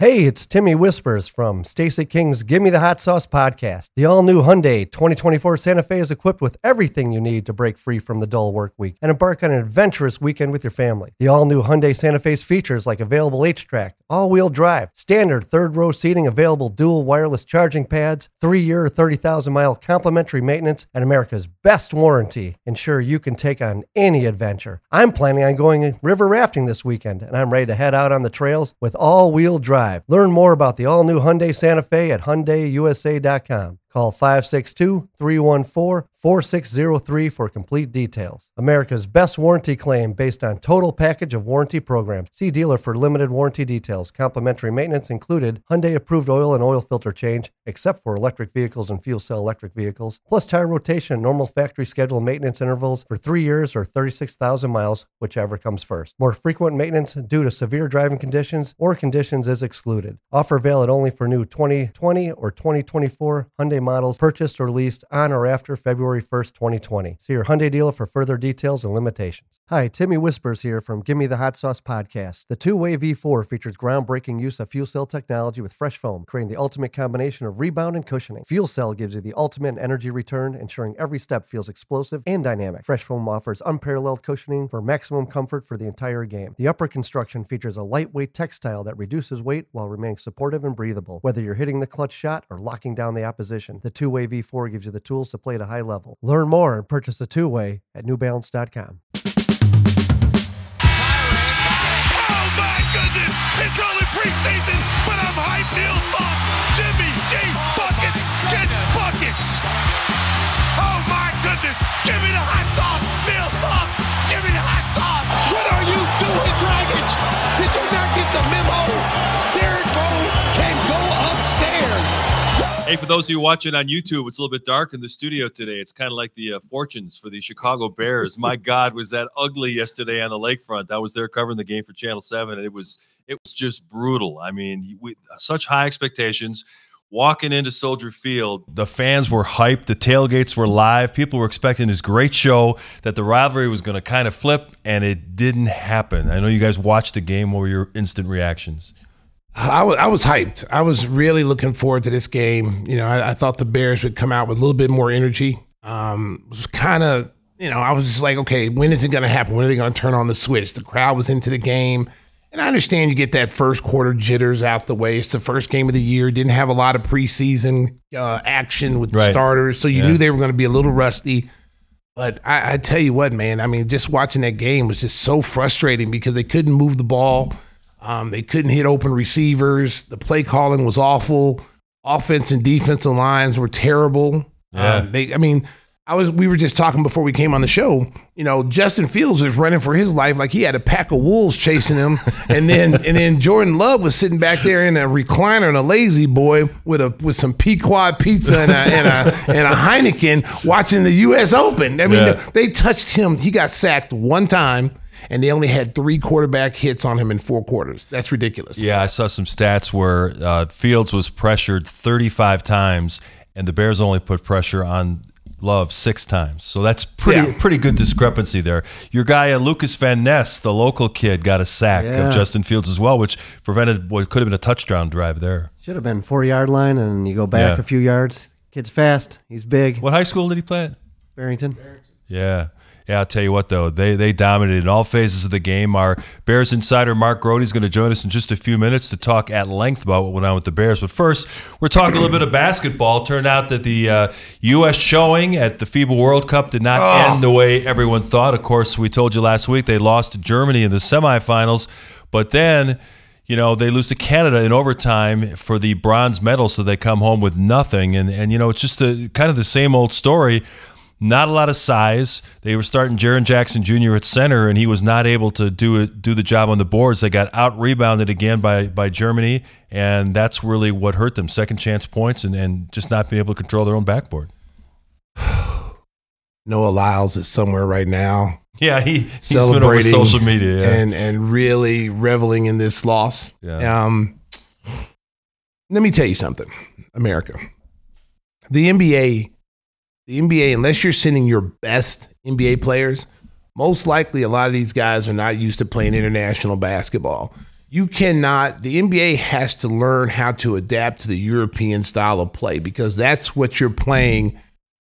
Hey, it's Timmy Whispers from Stacey King's Give Me the Hot Sauce podcast. The all-new Hyundai 2024 Santa Fe is equipped with everything you need to break free from the dull work week and embark on an adventurous weekend with your family. The all-new Hyundai Santa Fe's features like available H-Track, all-wheel drive, standard third-row seating, available dual wireless charging pads, 3-year, 30,000-mile complimentary maintenance, and America's best warranty ensure you can take on any adventure. I'm planning on going river rafting this weekend, and I'm ready to head out on the trails with all-wheel drive. Learn more about the all-new Hyundai Santa Fe at HyundaiUSA.com. Call 562-314-4603 for complete details. America's best warranty claim based on total package of warranty programs. See dealer for limited warranty details. Complimentary maintenance included. Hyundai approved oil and oil filter change, except for electric vehicles and fuel cell electric vehicles. Plus tire rotation, normal factory schedule maintenance intervals for 3 years or 36,000 miles, whichever comes first. More frequent maintenance due to severe driving conditions or conditions is excluded. Offer valid only for new 2020 or 2024 Hyundai models purchased or leased on or after February 1st, 2020. See your Hyundai dealer for further details and limitations. Hi, Timmy Whispers here from Give Me the Hot Sauce podcast. The two-way V4 features groundbreaking use of fuel cell technology with fresh foam, creating the ultimate combination of rebound and cushioning. Fuel cell gives you the ultimate energy return, ensuring every step feels explosive and dynamic. Fresh foam offers unparalleled cushioning for maximum comfort for the entire game. The upper construction features a lightweight textile that reduces weight while remaining supportive and breathable, whether you're hitting the clutch shot or locking down the opposition. The two-way V4 gives you the tools to play at a high level. Learn more and purchase a two-way at NewBalance.com. Oh my goodness! It's only preseason, but I'm hyped. Neil Thought, Jimmy G Buckets gets buckets. Oh my goodness! Give me the hot sauce, Neil Thought. Give me the hot sauce. What are you doing, Dragic? Did you not get the memo? Derrick Rose can go upstairs. Hey, for those of you watching on YouTube, it's a little bit dark in the studio today. It's kind of like the fortunes for the Chicago Bears. My God, was that ugly yesterday on the lakefront. I was there covering the game for Channel 7, and it was just brutal. I mean, such high expectations. Walking into Soldier Field, the fans were hyped. The tailgates were live. People were expecting this great show, that the rivalry was going to kind of flip, and it didn't happen. I know you guys watched the game. What were your instant reactions? I was hyped. I was really looking forward to this game. You know, I thought the Bears would come out with a little bit more energy. It was kind of, you know, I was just like, okay, when is it going to happen? When are they going to turn on the switch? The crowd was into the game. And I understand you get that first quarter jitters out the way. It's the first game of the year. Didn't have a lot of preseason action with the starters. So you knew they were going to be a little rusty. But I tell you what, man, I mean, just watching that game was just so frustrating because they couldn't move the ball. They couldn't hit open receivers. The play calling was awful. Offense and defensive lines were terrible. Yeah. We were just talking before we came on the show. You know, Justin Fields was running for his life like he had a pack of wolves chasing him, and then Jordan Love was sitting back there in a recliner and a lazy boy with some Pequod pizza and a Heineken watching the U.S. Open. I mean, they touched him. He got sacked one time. And they only had 3 quarterback hits on him in 4 quarters. That's ridiculous. Yeah, I saw some stats where Fields was pressured 35 times, and the Bears only put pressure on Love 6 times. So that's pretty good discrepancy there. Your guy, Lucas Van Ness, the local kid, got a sack of Justin Fields as well, which prevented what could have been a touchdown drive there. Should have been 4-yard line, and you go back a few yards. Kid's fast. He's big. What high school did he play at? Barrington. Yeah. Yeah, I'll tell you what, though. They dominated in all phases of the game. Our Bears insider, Mark Grote, is going to join us in just a few minutes to talk at length about what went on with the Bears. But first, we're talking a little bit of basketball. Turned out that the U.S. showing at the FIBA World Cup did not end the way everyone thought. Of course, we told you last week they lost to Germany in the semifinals. But then, you know, they lose to Canada in overtime for the bronze medal, so they come home with nothing. And you know, it's just kind of the same old story. Not a lot of size. They were starting Jaren Jackson Jr. at center, and he was not able to do the job on the boards. They got out-rebounded again by Germany, and that's really what hurt them. Second-chance points and just not being able to control their own backboard. Noah Lyles is somewhere right now. Yeah, he's been over social media. Yeah. And really reveling in this loss. Yeah. Let me tell you something, America. The NBA, unless you're sending your best NBA players, most likely a lot of these guys are not used to playing international basketball. You cannot, the NBA has to learn how to adapt to the European style of play, because that's what you're playing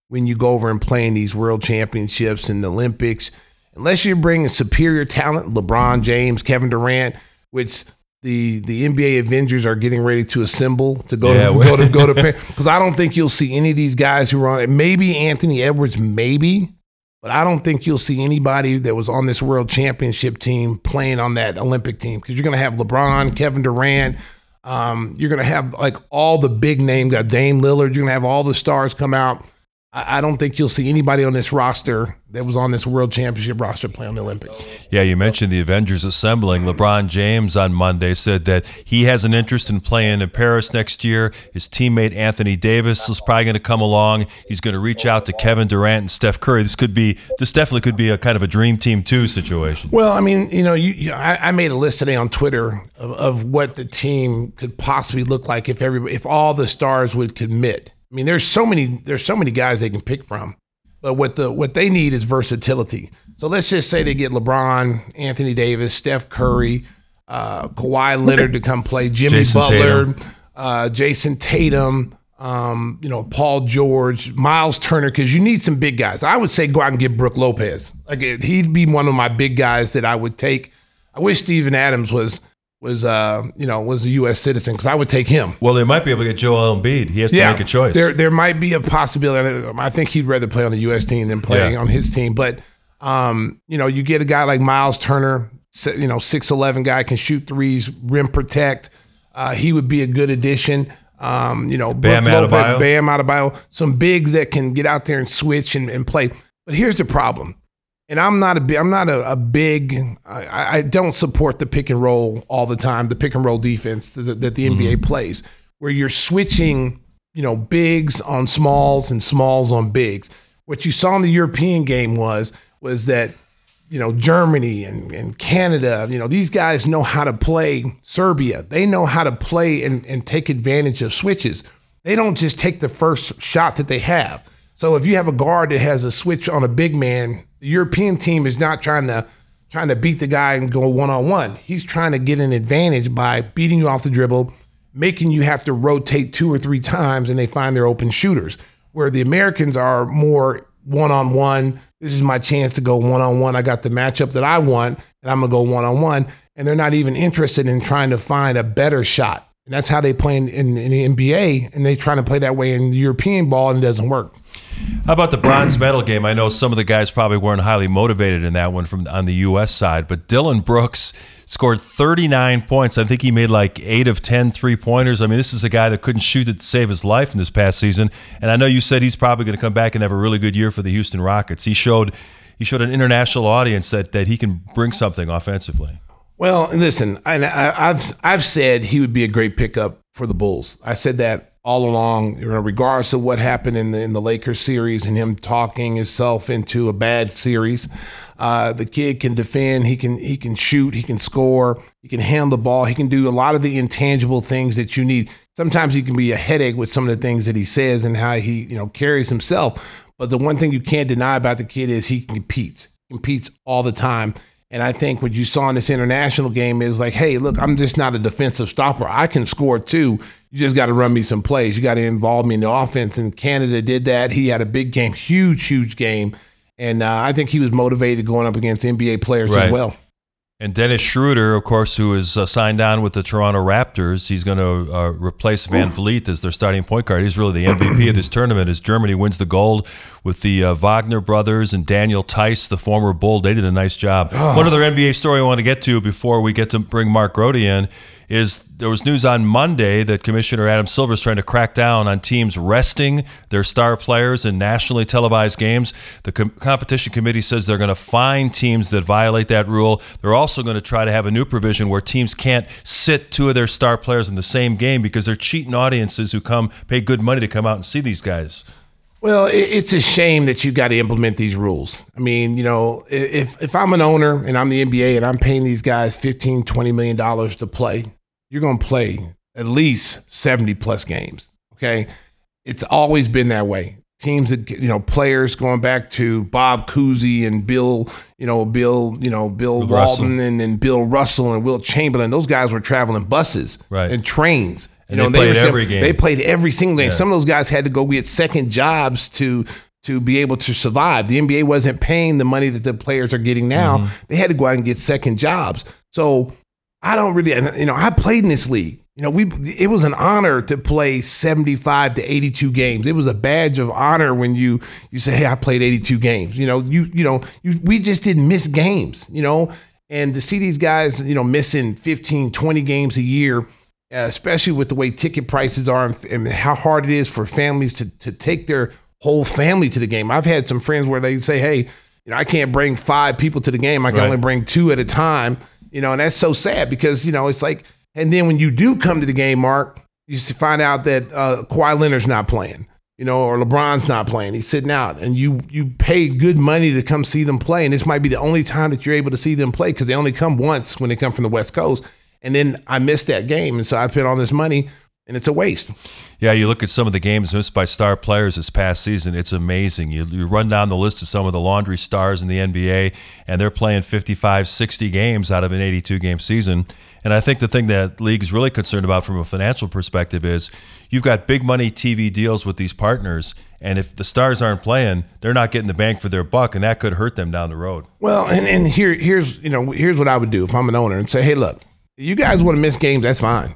when you go over and play in these world championships and the Olympics. Unless you're bringing superior talent, LeBron James, Kevin Durant, which the NBA Avengers are getting ready to assemble to go to because I don't think you'll see any of these guys who are on it. Maybe Anthony Edwards, maybe, but I don't think you'll see anybody that was on this world championship team playing on that Olympic team, because you're going to have LeBron, Kevin Durant. You're going to have like all the big name guys, Dame Lillard. You're going to have all the stars come out. I don't think you'll see anybody on this roster that was on this world championship roster play on the Olympics. Yeah, you mentioned the Avengers assembling. LeBron James on Monday said that he has an interest in playing in Paris next year. His teammate Anthony Davis is probably going to come along. He's going to reach out to Kevin Durant and Steph Curry. This definitely could be a kind of a dream team two situation. Well, I mean, I made a list today on Twitter of what the team could possibly look like if all the stars would commit. I mean, there's so many guys they can pick from, but what they need is versatility. So let's just say they get LeBron, Anthony Davis, Steph Curry, Kawhi Leonard to come play, Jimmy Butler, Jayson Tatum, Paul George, Myles Turner, because you need some big guys. I would say go out and get Brook Lopez. Like, he'd be one of my big guys that I would take. I wish Steven Adams was a U.S. citizen, because I would take him. Well, they might be able to get Joel Embiid. He has to make a choice. There might be a possibility. I think he'd rather play on the U.S. team than playing on his team. But, you get a guy like Myles Turner, 6'11 guy, can shoot threes, rim protect. He would be a good addition. Bam Adebayo. Bam Adebayo. Some bigs that can get out there and switch and play. But here's the problem. And I don't support the pick and roll all the time, the pick and roll defense that the NBA plays, where you're switching, bigs on smalls and smalls on bigs. What you saw in the European game was that, Germany and Canada, these guys know how to play Serbia. They know how to play and take advantage of switches. They don't just take the first shot that they have. So if you have a guard that has a switch on a big man, the European team is not trying to beat the guy and go one-on-one. He's trying to get an advantage by beating you off the dribble, making you have to rotate two or three times, and they find their open shooters. Where the Americans are more one-on-one, this is my chance to go one-on-one. I got the matchup that I want, and I'm going to go one-on-one. And they're not even interested in trying to find a better shot. And that's how they play in the NBA, and they're trying to play that way in the European ball, and it doesn't work. How about the bronze medal game? I know some of the guys probably weren't highly motivated in that one on the U.S. side, but Dylan Brooks scored 39 points. I think he made like 8 of 10 three-pointers. I mean, this is a guy that couldn't shoot it to save his life in this past season, and I know you said he's probably going to come back and have a really good year for the Houston Rockets. He showed an international audience that he can bring something offensively. Well, listen, I've said he would be a great pickup for the Bulls. I said that all along, regardless of what happened in the Lakers series and him talking himself into a bad series. The kid can defend, he can shoot, he can score, he can handle the ball, he can do a lot of the intangible things that you need. Sometimes he can be a headache with some of the things that he says and how he carries himself. But the one thing you can't deny about the kid is he competes all the time. And I think what you saw in this international game is like, hey, look, I'm just not a defensive stopper. I can score too. You just got to run me some plays. You got to involve me in the offense. And Canada did that. He had a big game, huge game. And I think he was motivated going up against NBA players as well. And Dennis Schroeder, of course, who is signed on with the Toronto Raptors, he's going to replace Van Vliet as their starting point guard. He's really the MVP of this tournament as Germany wins the gold with the Wagner brothers and Daniel Tice, the former Bull. They did a nice job. One other NBA story I want to get to before we get to bring Mark Grote in is there was news on Monday that Commissioner Adam Silver is trying to crack down on teams resting their star players in nationally televised games. The competition committee says they're going to fine teams that violate that rule. They're also going to try to have a new provision where teams can't sit two of their star players in the same game because they're cheating audiences who pay good money to come out and see these guys. Well, it's a shame that you got to implement these rules. I mean, if I'm an owner and I'm the NBA and I'm paying these guys $15, $20 million to play, you're going to play at least 70-plus games, okay? It's always been that way. teams that, you know, players going back to Bob Cousy and Bill Walton and Bill Russell and Will Chamberlain. Those guys were traveling buses and trains. And they played every game. They played every single game. Yeah. Some of those guys had to go get second jobs to be able to survive. The NBA wasn't paying the money that the players are getting now. Mm-hmm. They had to go out and get second jobs. So I don't really, you know, I played in this league. You know, it was an honor to play 75 to 82 games. It was a badge of honor when you say, "Hey, I played 82 games." You know, we just didn't miss games, you know, and to see these guys, you know, missing 15, 20 games a year, especially with the way ticket prices are and how hard it is for families to take their whole family to the game. I've had some friends where they say, "Hey, you know, I can't bring 5 people to the game. I can only bring 2 at a time." You know, and that's so sad because, you know, it's like, and then when you do come to the game, Mark, you find out that Kawhi Leonard's not playing, you know, or LeBron's not playing. He's sitting out, and you paid good money to come see them play, and this might be the only time that you're able to see them play because they only come once when they come from the West Coast. And then I missed that game, and so I spent all this money, and it's a waste. Yeah, you look at some of the games missed by star players this past season, it's amazing. You run down the list of some of the laundry stars in the NBA, and they're playing 55, 60 games out of an 82-game season. And I think the thing that league is really concerned about from a financial perspective is you've got big money TV deals with these partners, and if the stars aren't playing, they're not getting the bang for their buck, and that could hurt them down the road. Well, and here's what I would do if I'm an owner and say, "Hey, look, you guys want to miss games, that's fine.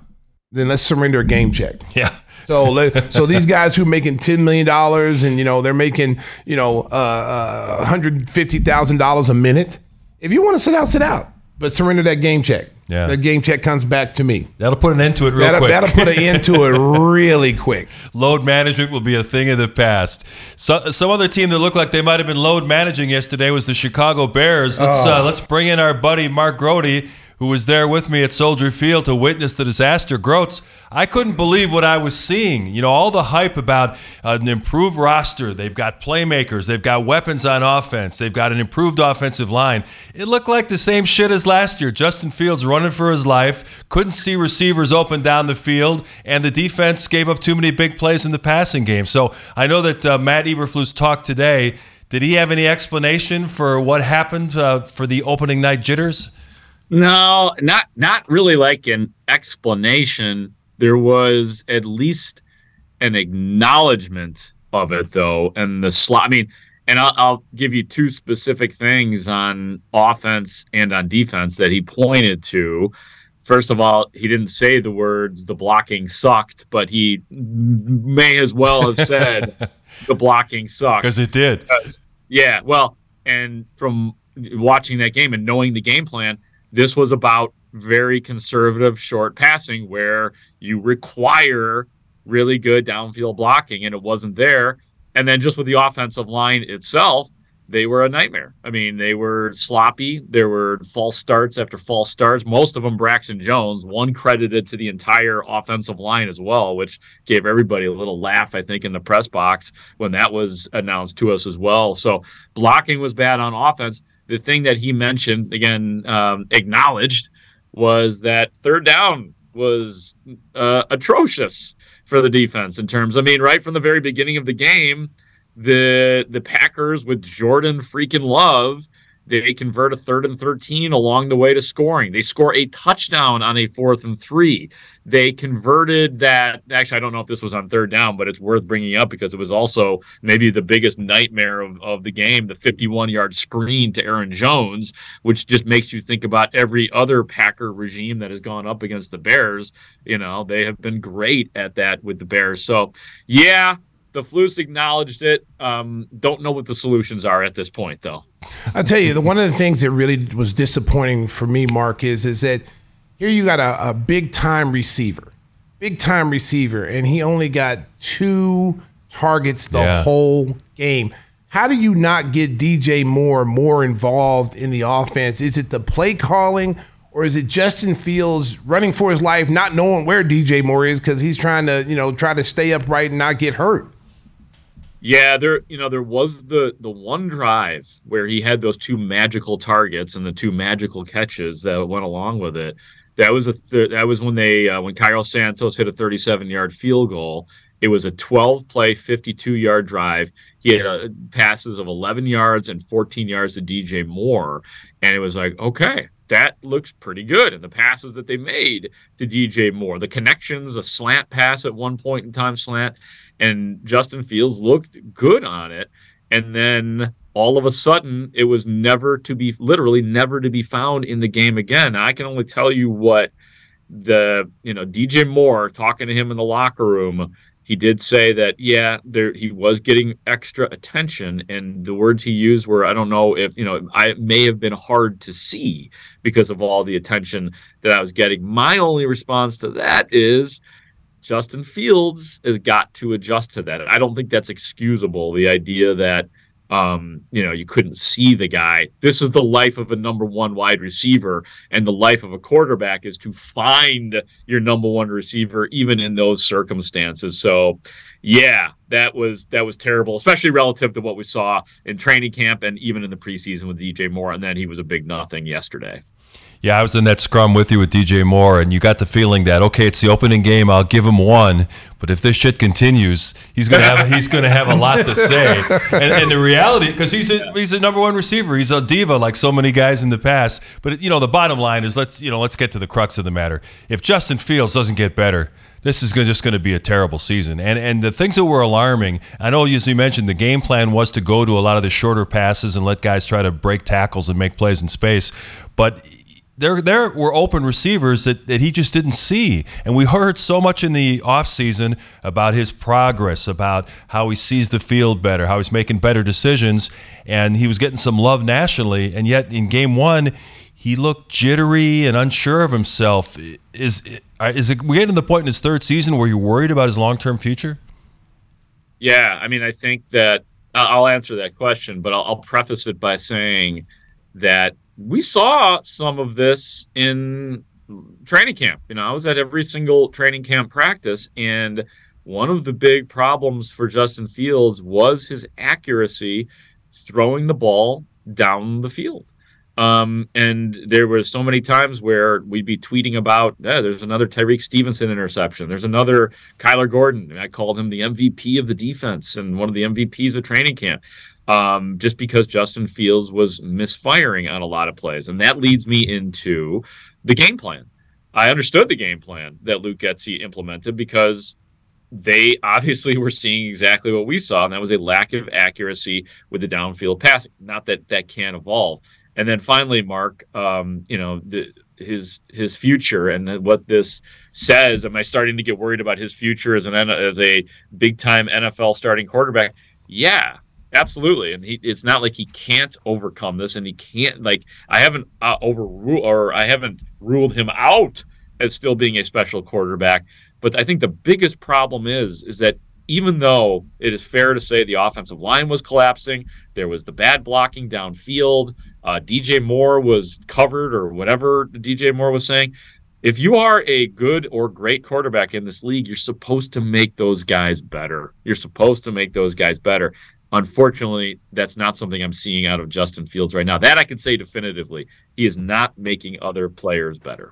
Then let's surrender a game check." Yeah. So these guys who are making $10 million and, you know, they're making, you know, $150,000 a minute, if you want to sit out, sit out. But surrender that game check. Yeah. That game check comes back to me. That'll put an end to it real quick. That'll put an end to it really quick. Load management will be a thing of the past. So, some other team that looked like they might have been load managing yesterday was the Chicago Bears. Let's bring in our buddy Mark Grote, who was there with me at Soldier Field to witness the disaster. Grote, I couldn't believe what I was seeing. You know, all the hype about an improved roster. They've got playmakers. They've got weapons on offense. They've got an improved offensive line. It looked like the same shit as last year. Justin Fields running for his life, couldn't see receivers open down the field, and the defense gave up too many big plays in the passing game. So I know that Matt Eberflus talked today. Did he have any explanation for what happened for the opening night jitters? No, not really like an explanation. There was at least an acknowledgement of it, though. And the slot, I mean, and I'll give you two specific things on offense and on defense that he pointed to. First of all, he didn't say the words, "the blocking sucked," but he may as well have said the blocking sucked. Because it did. Yeah, well, and from watching that game and knowing the game plan, this was about very conservative short passing where you require really good downfield blocking, and it wasn't there. And then just with the offensive line itself, they were a nightmare. I mean, they were sloppy. There were false starts after false starts, most of them Braxton Jones, one credited to the entire offensive line as well, which gave everybody a little laugh, I think, in the press box when that was announced to us as well. So blocking was bad on offense. The thing that he mentioned, again, acknowledged, was that third down was atrocious for the defense in terms. I mean, right from the very beginning of the game, the Packers with Jordan freaking Love, they convert a 3rd and 13 along the way to scoring. They score a touchdown on a 4th and 3. They converted that. Actually, I don't know if this was on third down, but it's worth bringing up because it was also maybe the biggest nightmare of the game, the 51-yard screen to Aaron Jones, which just makes you think about every other Packer regime that has gone up against the Bears. You know, they have been great at that with the Bears. So, yeah. The Flus acknowledged it. Don't know what the solutions are at this point, though. I'll tell you, one of the things that really was disappointing for me, Mark, is that here you got a big-time receiver, and he only got 2 targets the whole game. How do you not get DJ Moore more involved in the offense? Is it the play calling, or is it Justin Fields running for his life, not knowing where DJ Moore is because he's trying to, you know, try to stay upright and not get hurt? Yeah, there was the one drive where he had those 2 magical targets and the 2 magical catches that went along with it. That was when Cairo Santos hit a 37-yard field goal, It was a 12-play, 52-yard drive. He had passes of 11 yards and 14 yards to DJ Moore. And it was like, okay, that looks pretty good. And the passes that they made to DJ Moore, the connections, a slant pass at one point in time, slant, and Justin Fields looked good on it. And then all of a sudden, it was never to be, literally never to be found in the game again. And I can only tell you what the, DJ Moore, talking to him in the locker room, he did say that, he was getting extra attention, and the words he used were, I don't know if, I may have been hard to see because of all the attention that I was getting. My only response to that is Justin Fields has got to adjust to that. I don't think that's excusable, the idea that, you couldn't see the guy. This is the life of a number one wide receiver, and the life of a quarterback is to find your number one receiver, even in those circumstances. So, yeah, that was terrible, especially relative to what we saw in training camp and even in the preseason with DJ Moore. And then he was a big nothing yesterday. Yeah, I was in that scrum with you with DJ Moore, and you got the feeling that, okay, it's the opening game, I'll give him one, but if this shit continues, he's gonna have a lot to say. And the reality, because he's a number one receiver, he's a diva like so many guys in the past. But the bottom line is let's get to the crux of the matter. If Justin Fields doesn't get better, this is just going to be a terrible season. And the things that were alarming, I know, as you mentioned, the game plan was to go to a lot of the shorter passes and let guys try to break tackles and make plays in space. But there were open receivers that he just didn't see. And we heard so much in the offseason about his progress, about how he sees the field better, how he's making better decisions. And he was getting some love nationally. And yet in game one, he looked jittery and unsure of himself. We're getting to the point in his third season where you're worried about his long-term future? Yeah, I think that I'll answer that question, but I'll preface it by saying that we saw some of this in training camp. I was at every single training camp practice, and one of the big problems for Justin Fields was his accuracy throwing the ball down the field. And there were so many times where we'd be tweeting about, there's another Tyreek Stevenson interception. There's another Kyler Gordon. And I called him the MVP of the defense and one of the MVPs of training camp, just because Justin Fields was misfiring on a lot of plays. And that leads me into the game plan. I understood the game plan that Luke Getsy implemented because they obviously were seeing exactly what we saw, and that was a lack of accuracy with the downfield passing. Not that that can evolve. And then finally, Mark, his future and what this says. Am I starting to get worried about his future as a big time NFL starting quarterback? Yeah, absolutely. And it's not like he can't overcome this, and he can't. Like I haven't ruled him out as still being a special quarterback. But I think the biggest problem is that, even though it is fair to say the offensive line was collapsing, there was the bad blocking downfield, DJ Moore was covered or whatever DJ Moore was saying, if you are a good or great quarterback in this league, you're supposed to make those guys better. Unfortunately, that's not something I'm seeing out of Justin Fields right now. That I can say definitively. He is not making other players better.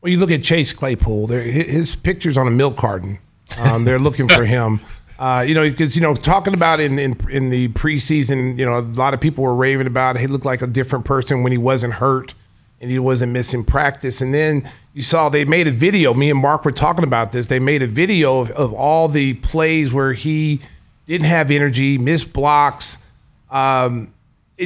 Well, you look at Chase Claypool. His picture's on a milk carton. They're looking for him, because, talking about in the preseason, a lot of people were raving about he looked like a different person when he wasn't hurt and he wasn't missing practice. And then you saw they made a video. Me and Mark were talking about this. They made a video of all the plays where he didn't have energy, missed blocks. It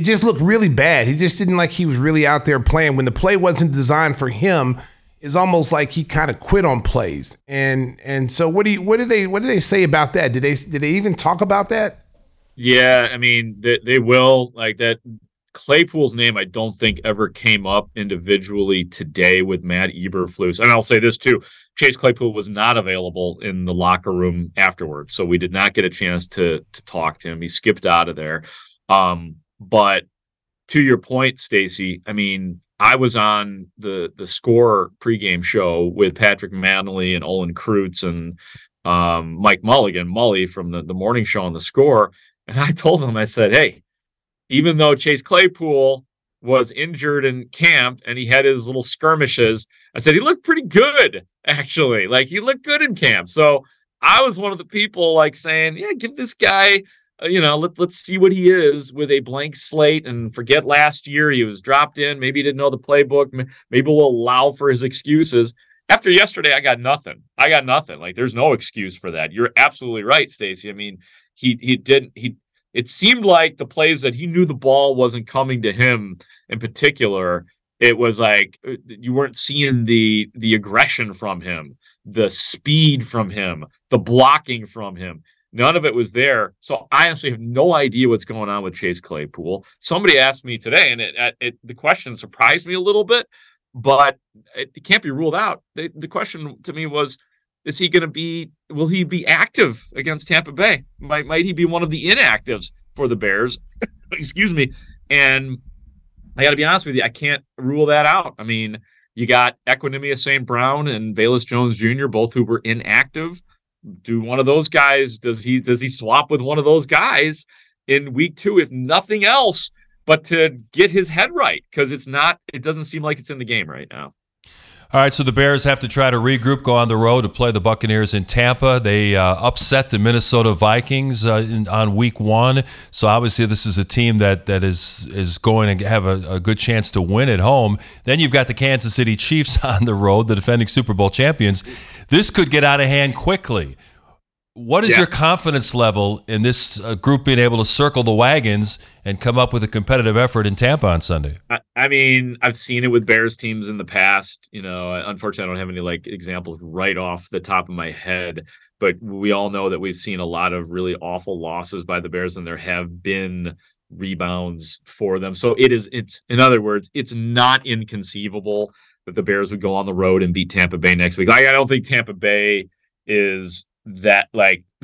just looked really bad. He just didn't like he was really out there playing. When the play wasn't designed for him, it's almost like he kind of quit on plays, and so what do they say about that? Did they even talk about that? Yeah, they will, like that. Claypool's name I don't think ever came up individually today with Matt Eberflus, and I'll say this too: Chase Claypool was not available in the locker room afterwards, so we did not get a chance to talk to him. He skipped out of there. But to your point, Stacey, I was on the Score pregame show with Patrick Manley and Olin Krutz and Mike Mulligan, Mully, from the morning show on the Score. And I told him, I said, hey, even though Chase Claypool was injured in camp and he had his little skirmishes, I said, he looked pretty good, actually. Like, he looked good in camp. So I was one of the people like saying, yeah, give this guy, let's see what he is with a blank slate and forget last year. He was dropped in. Maybe he didn't know the playbook. Maybe we'll allow for his excuses. After yesterday, I got nothing. Like, there's no excuse for that. You're absolutely right, Stacey. I mean, it seemed like the plays that he knew the ball wasn't coming to him in particular, it was like you weren't seeing the aggression from him, the speed from him, the blocking from him. None of it was there. So I honestly have no idea what's going on with Chase Claypool. Somebody asked me today, and the question surprised me a little bit, but it can't be ruled out. The question to me was, will he be active against Tampa Bay? Might he be one of the inactives for the Bears? Excuse me. And I got to be honest with you, I can't rule that out. I mean, you got Equanimeous St. Brown and Velus Jones Jr., both who were inactive. Do one of those guys, does he swap with one of those guys in week two, if nothing else, but to get his head right? Because it doesn't seem like it's in the game right now. All right, so the Bears have to try to regroup, go on the road to play the Buccaneers in Tampa. They upset the Minnesota Vikings on week one. So obviously this is a team that is going to have a good chance to win at home. Then you've got the Kansas City Chiefs on the road, the defending Super Bowl champions. This could get out of hand quickly. What is your confidence level in this group being able to circle the wagons and come up with a competitive effort in Tampa on Sunday? I mean, I've seen it with Bears teams in the past. Unfortunately, I don't have any examples right off the top of my head, but we all know that we've seen a lot of really awful losses by the Bears, and there have been rebounds for them. So in other words, it's not inconceivable that the Bears would go on the road and beat Tampa Bay next week. I don't think Tampa Bay is. That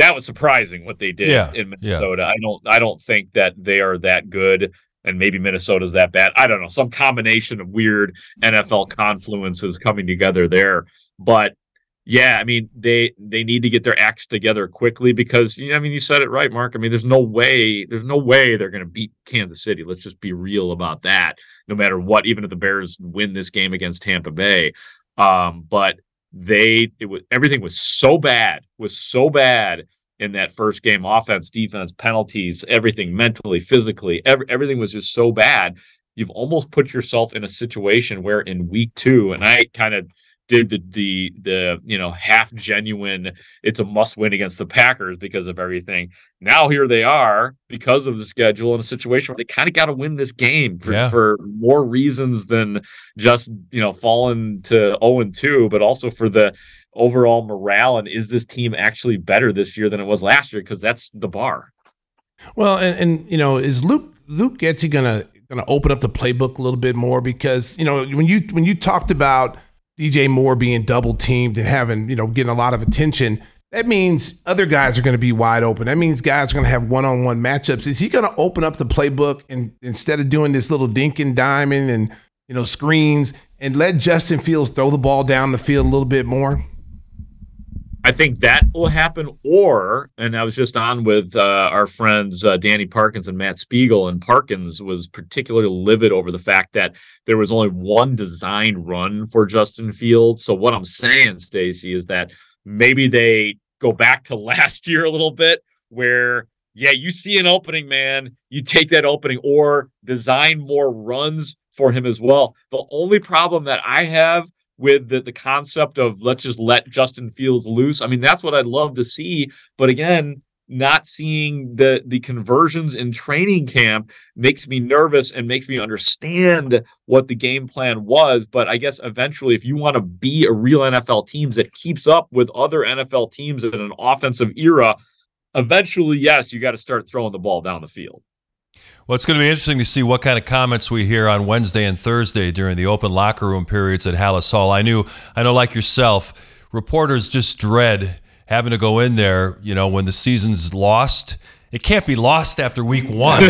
was surprising what they did in Minnesota. Yeah. I don't think that they are that good, and maybe Minnesota's that bad. I don't know. Some combination of weird NFL confluences coming together there. But yeah, I mean, they need to get their acts together quickly because you said it right, Mark. I mean, there's no way they're going to beat Kansas City. Let's just be real about that. No matter what, even if the Bears win this game against Tampa Bay, but. Everything was so bad in that first game, offense, defense, penalties, everything, mentally, physically, everything was just so bad. You've almost put yourself in a situation where in week two, and I kind of did the half genuine, it's a must win against the Packers because of everything. Now here they are because of the schedule in a situation where they kind of got to win this game for more reasons than just, falling to 0-2, but also for the overall morale. And is this team actually better this year than it was last year? Because that's the bar. Well, and is Luke Getsy gonna open up the playbook a little bit more? Because when you talked about DJ Moore being double teamed and having, getting a lot of attention, that means other guys are going to be wide open. That means guys are going to have one-on-one matchups. Is he going to open up the playbook and instead of doing this little dink and diamond and, screens, and let Justin Fields throw the ball down the field a little bit more? I think that will happen, and I was just on with our friends Danny Parkins and Matt Spiegel, and Parkins was particularly livid over the fact that there was only one designed run for Justin Fields. So what I'm saying, Stacey, is that maybe they go back to last year a little bit where, you see an opening, man, you take that opening or design more runs for him as well. The only problem that I have with the concept of let's just let Justin Fields loose. I mean, that's what I'd love to see. But again, not seeing the conversions in training camp makes me nervous and makes me understand what the game plan was. But I guess eventually, if you want to be a real NFL team that keeps up with other NFL teams in an offensive era, eventually, yes, you got to start throwing the ball down the field. Well, it's going to be interesting to see what kind of comments we hear on Wednesday and Thursday during the open locker room periods at Halas Hall. I know, like yourself, reporters just dread having to go in there, when the season's lost. It can't be lost after week one.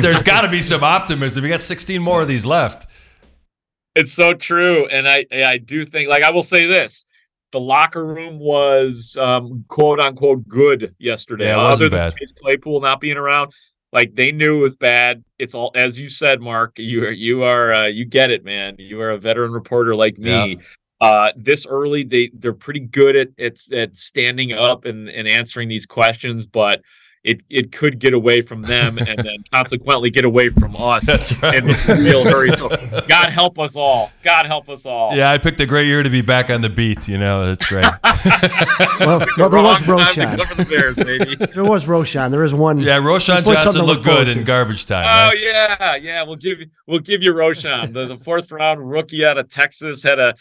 There's got to be some optimism. We got 16 more of these left. It's so true. And I do think, I will say this. The locker room was, quote unquote, good yesterday. Yeah, it wasn't bad. Other than Chase Claypool not being around. They knew it was bad. It's all, as you said, Mark, you get it, man. You are a veteran reporter like me. This early, they're pretty good at standing up and answering these questions, but it could get away from them and then consequently get away from us. That's right. In a real hurry. So God help us all. God help us all. Yeah, I picked a great year to be back on the beat. You know, that's great. well, there was Roschon. The Bears, baby. There was Roschon. There is one. Yeah, Roschon Johnson looked good in garbage time. Oh, right? yeah. We'll give you Roschon. The fourth round rookie out of Texas had a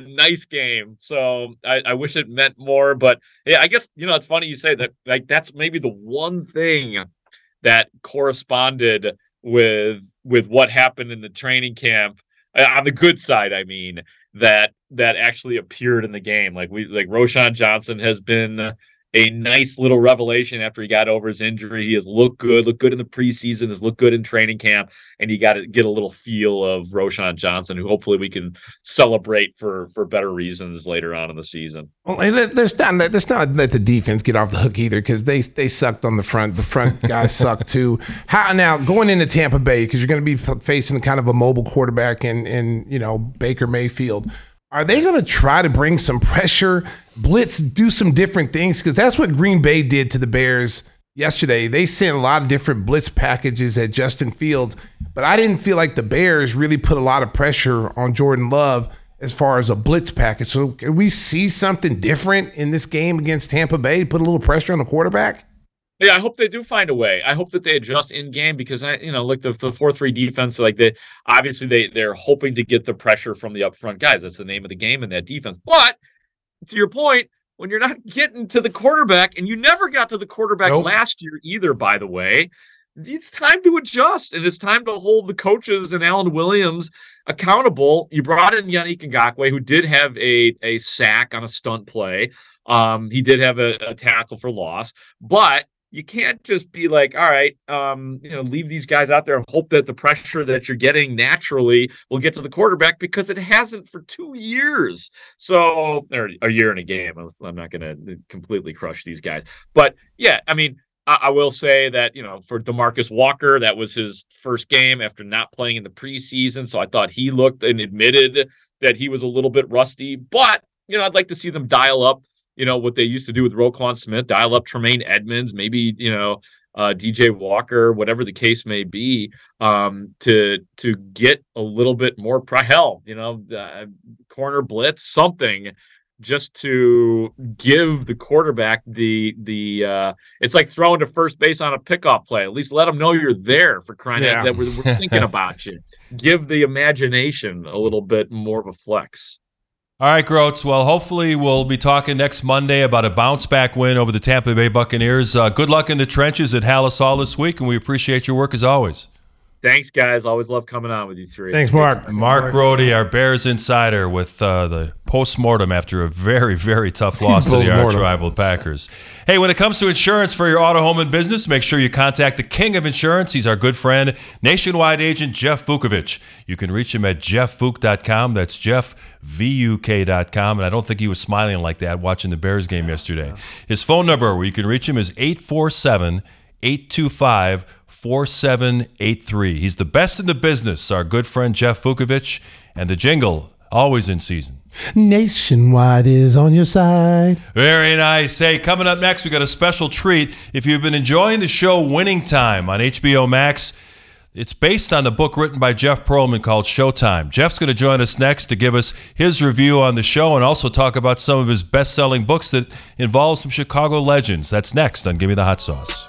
nice game. So I wish it meant more, but yeah, I guess, you know, it's funny you say that. Like, that's maybe the one thing that corresponded with what happened in the training camp on the good side. I mean, that actually appeared in the game. Like Roschon Johnson has been a nice little revelation after he got over his injury. He has looked good in the preseason, has looked good in training camp, and you got to get a little feel of Roschon Johnson, who hopefully we can celebrate for better reasons later on in the season. Well, let's not let the defense get off the hook either, because they sucked on the front. The front guys sucked too. Now, going into Tampa Bay, because you're going to be facing kind of a mobile quarterback in Baker Mayfield. Are they going to try to bring some pressure, blitz, do some different things? Because that's what Green Bay did to the Bears yesterday. They sent a lot of different blitz packages at Justin Fields, but I didn't feel like the Bears really put a lot of pressure on Jordan Love as far as a blitz package. So can we see something different in this game against Tampa Bay, put a little pressure on the quarterback? Yeah, I hope they do find a way. I hope that they adjust in game, because the 4-3 defense, like they're hoping to get the pressure from the upfront guys. That's the name of the game in that defense. But to your point, when you're not getting to the quarterback, and you never got to the quarterback last year either, by the way, it's time to adjust, and it's time to hold the coaches and Alan Williams accountable. You brought in Yannick Ngakoue, who did have a sack on a stunt play. He did have a tackle for loss, but you can't just be like, all right, leave these guys out there and hope that the pressure that you're getting naturally will get to the quarterback, because it hasn't for 2 years. So, or a year and a game. I'm not going to completely crush these guys. But, yeah, I mean, I will say that, for DeMarcus Walker, that was his first game after not playing in the preseason. So I thought he looked and admitted that he was a little bit rusty. But, I'd like to see them dial up, what they used to do with Roquan Smith, dial up Tremaine Edmonds, maybe, DJ Walker, whatever the case may be, to get a little bit more, corner blitz, something, just to give the quarterback the it's like throwing to first base on a pickoff play. At least let them know you're there, for crying out, that we're thinking about you. Give the imagination a little bit more of a flex. All right, Grotes. Well, hopefully we'll be talking next Monday about a bounce-back win over the Tampa Bay Buccaneers. Good luck in the trenches at Hallis all this week, and we appreciate your work as always. Thanks, guys. Always love coming on with you three. Thanks, Mark. Mark Grote, our Bears insider, with the postmortem after a very, very tough loss to the arch-rival Packers. Hey, when it comes to insurance for your auto, home, and business, make sure you contact the king of insurance. He's our good friend, nationwide agent Jeff Vukovich. You can reach him at jeffvuk.com. That's Jeff, V-U-K.com. And I don't think he was smiling like that watching the Bears game yesterday. Yeah. His phone number where you can reach him is 847-825-4783. He's the best in the business, our good friend Jeff Vukovich. And the jingle, always in season. Nationwide is on your side. Very nice. Hey, coming up next, we got a special treat. If you've been enjoying the show Winning Time on HBO Max, it's based on the book written by Jeff Pearlman called Showtime. Jeff's going to join us next to give us his review on the show and also talk about some of his best-selling books that involve some Chicago legends. That's next on Give Me the Hot Sauce.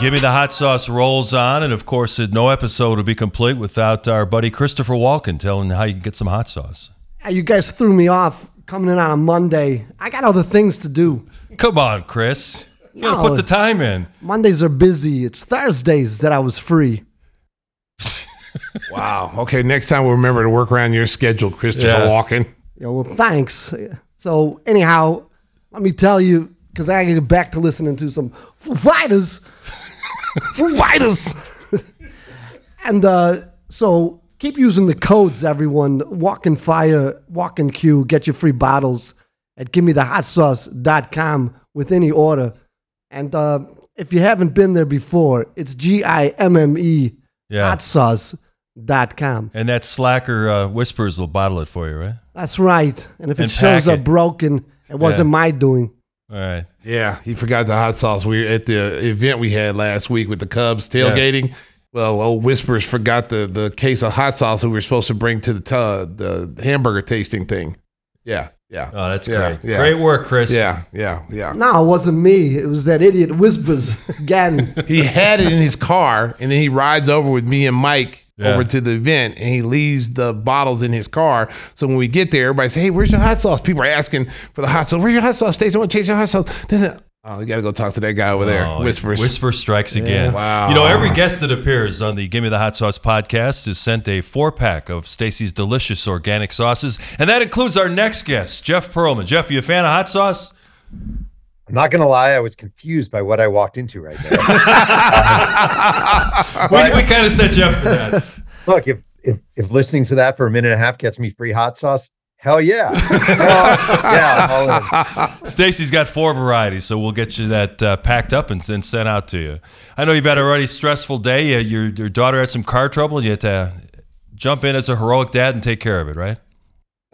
Give Me the Hot Sauce rolls on, and of course, no episode will be complete without our buddy Christopher Walken telling how you can get some hot sauce. You guys threw me off coming in on a Monday. I got other things to do. Come on, Chris. You gotta put the time in. Mondays are busy. It's Thursdays that I was free. Wow. Okay, next time we'll remember to work around your schedule, Christopher Walken. Yeah, well, thanks. So, anyhow, let me tell you, because I gotta get back to listening to some Foo Fighters. And so keep using the codes, everyone. Walkin' Fire, Walkin' Q. Get your free bottles at GiveMeTheHotSauce.com with any order. And if you haven't been there before, it's GIMME HotSauce.com. And that slacker Whispers will bottle it for you, right? That's right. And if it shows up broken, it wasn't my doing. All right. Yeah, he forgot the hot sauce. We were at the event we had last week with the Cubs tailgating. Yeah. Well, old Whispers forgot the case of hot sauce that we were supposed to bring to the hamburger tasting thing. Yeah, yeah. Oh, that's great. Yeah. Great work, Chris. Yeah, yeah, yeah. No, it wasn't me. It was that idiot Whispers again. He had it in his car, and then he rides over with me and Mike over to the event, and he leaves the bottles in his car. So when we get there, everybody says, "Hey, where's your hot sauce?" People are asking for the hot sauce. "Where's your hot sauce, Stacey? I want to change your hot sauce." Oh, you got to go talk to that guy over there. Whispers. Whisper strikes again. Wow. You know, every guest that appears on the Give Me the Hot Sauce podcast is sent a 4-pack of Stacey's delicious organic sauces, and that includes our next guest, Jeff Perlman. Jeff, are you a fan of hot sauce? I'm not going to lie, I was confused by what I walked into right there. We kind of set you up for that. Look, if listening to that for a minute and a half gets me free hot sauce, hell yeah. Stacey's got 4 varieties, so we'll get you that packed up and sent out to you. I know you've had a already stressful day. Your daughter had some car trouble, and you had to jump in as a heroic dad and take care of it, right?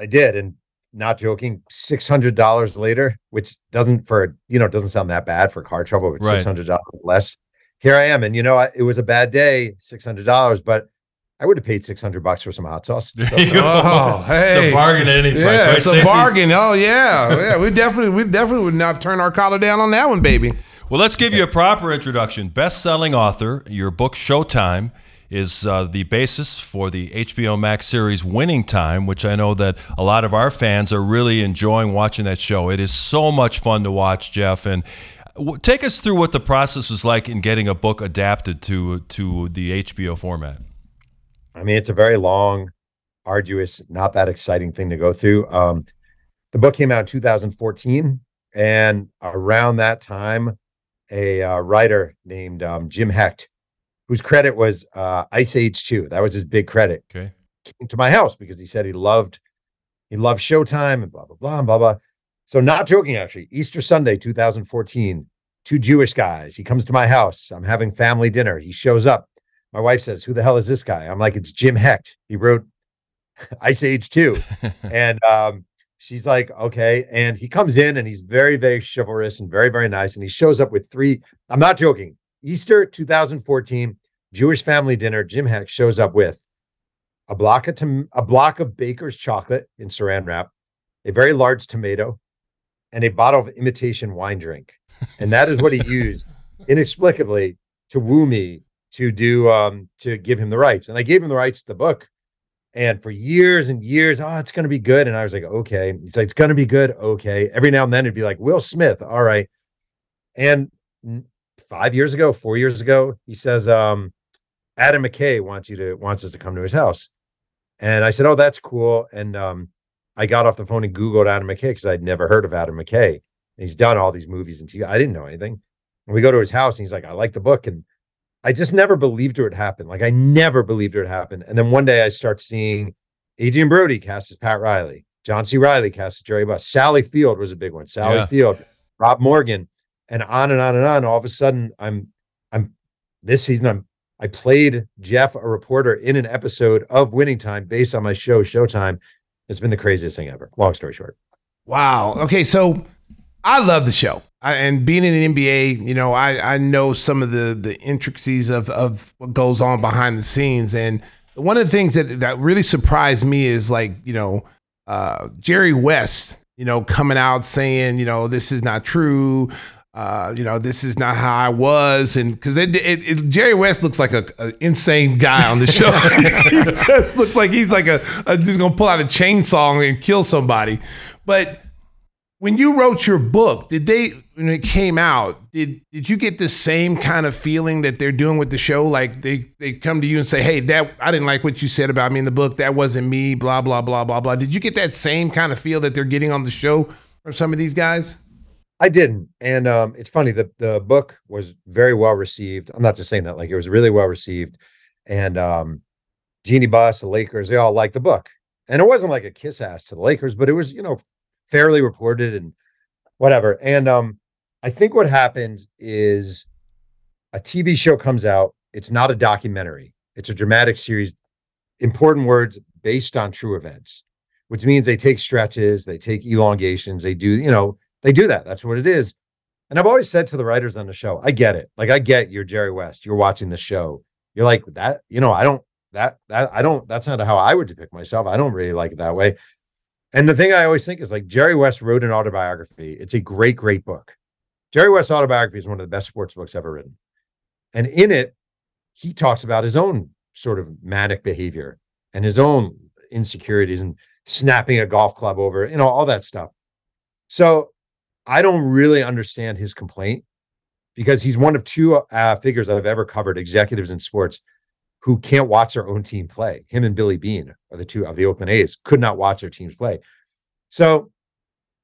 I did, and not joking, $600 later, which doesn't sound that bad for car trouble, but right. $600 less. Here I am, and it was a bad day, $600, but I would have paid $600 for some hot sauce. So. Oh, hey. It's a bargain at any price, right, it's Stacey? A bargain. Oh, yeah. Yeah, we definitely would not turn our collar down on that one, baby. Well, let's give you a proper introduction. Best-selling author, your book Showtime is the basis for the HBO Max series Winning Time, which I know that a lot of our fans are really enjoying watching that show. It is so much fun to watch, Jeff. And take us through what the process was like in getting a book adapted to the HBO format. I mean, it's a very long, arduous, not that exciting thing to go through. The book came out in 2014, and around that time, a writer named Jim Hecht, whose credit was Ice Age 2, that was his big credit, came to my house because he said he loved Showtime and blah, blah, blah, and blah, blah. So not joking, actually, Easter Sunday, 2014, 2 Jewish guys. He comes to my house. I'm having family dinner. He shows up. My wife says, "Who the hell is this guy?" I'm like, "It's Jim Hecht. He wrote Ice Age 2. And she's like, "Okay." And he comes in and he's very, very chivalrous and very, very nice. And he shows up with 3, I'm not joking, Easter 2014, Jewish family dinner. Jim Hecht shows up with a block of Baker's chocolate in saran wrap, a very large tomato, and a bottle of imitation wine drink. And that is what he used inexplicably to woo me to give him the rights. And I gave him the rights to the book. And for years and years, it's going to be good. And I was like, okay. He's like, "It's going to be good. Okay." Every now and then it'd be like, "Will Smith. All right." And 4 years ago, he says, Adam McKay wants us to come to his house. And I said, oh, that's cool. And I got off the phone and Googled Adam McKay because I'd never heard of Adam McKay. And he's done all these movies and TV. I didn't know anything. And we go to his house and he's like, I like the book. And I just never believed it would happen. And then one day I start seeing Adrian Brody cast as Pat Riley. John C. Reilly cast as Jerry Buss. Sally Field was a big one. Sally Field, Rob Morgan, and on and on and on. All of a sudden, this season I played Jeff, a reporter, in an episode of Winning Time based on my show, Showtime. It's been the craziest thing ever. Long story short. Wow. Okay, so I love the show. And being in an NBA, you know, I know some of the intricacies of what goes on behind the scenes. And one of the things that really surprised me is, like, you know, Jerry West, you know, coming out saying, you know, this is not true. You know, this is not how I was. And because Jerry West looks like an insane guy on the show. He just looks like he's like just going to pull out a chainsaw and kill somebody. But when you wrote your book, when it came out, did you get the same kind of feeling that they're doing with the show? Like they come to you and say, hey, I didn't like what you said about me in the book. That wasn't me, blah, blah, blah, blah, blah. Did you get that same kind of feel that they're getting on the show from some of these guys? I didn't. And it's funny, the book was very well received. I'm not just saying that, like, it was really well received. And Jeannie Buss, the Lakers, they all liked the book. And it wasn't like a kiss ass to the Lakers, but it was, you know, fairly reported and whatever. And I think what happens is a TV show comes out. It's not a documentary. It's a dramatic series, important words based on true events, which means they take stretches, they take elongations, they do, you know, they do that. That's what it is. And I've always said to the writers on the show, I get it. Like, I get you're Jerry West. You're watching the show. You're like that, you know, that's not how I would depict myself. I don't really like it that way. And the thing I always think is, like, Jerry West wrote an autobiography. It's a great, great book. Jerry West's autobiography is one of the best sports books ever written. And in it, he talks about his own sort of manic behavior and his own insecurities and snapping a golf club over, you know, all that stuff. So I don't really understand his complaint, because he's one of two figures I've ever covered, executives in sports, who can't watch their own team play. Him and Billy Beane are the two of the Oakland A's, could not watch their teams play. So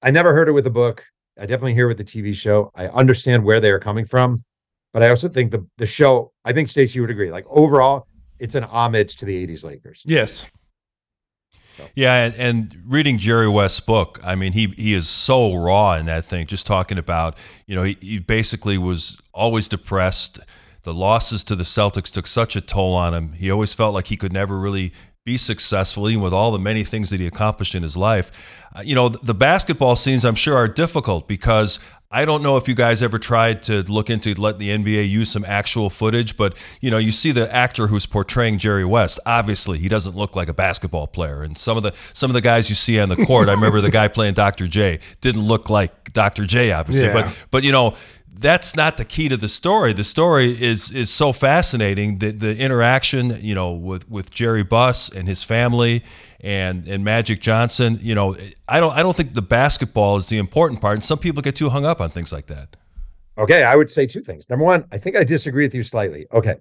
I never heard it with the book. I definitely hear it with the TV show. I understand where they are coming from, but I also think the show, I think Stacey would agree, like, overall, it's an homage to the 80s Lakers. Yes. So. Yeah. And reading Jerry West's book, I mean, he is so raw in that thing, just talking about, you know, he basically was always depressed. The losses to the Celtics took such a toll on him. He always felt like he could never really be successful, even with all the many things that he accomplished in his life. You know, the basketball scenes, I'm sure, are difficult, because I don't know if you guys ever tried to look into letting the NBA use some actual footage, but, you know, you see the actor who's portraying Jerry West. Obviously, he doesn't look like a basketball player. And some of the guys you see on the court, I remember the guy playing Dr. J didn't look like Dr. J, obviously. Yeah. But you know, that's not the key to the story. The story is so fascinating, the interaction, you know, with Jerry Buss and his family and Magic Johnson. You know, I don't think the basketball is the important part, and some people get too hung up on things like that. Okay, I would say two things. Number one, I think I disagree with you slightly. Okay,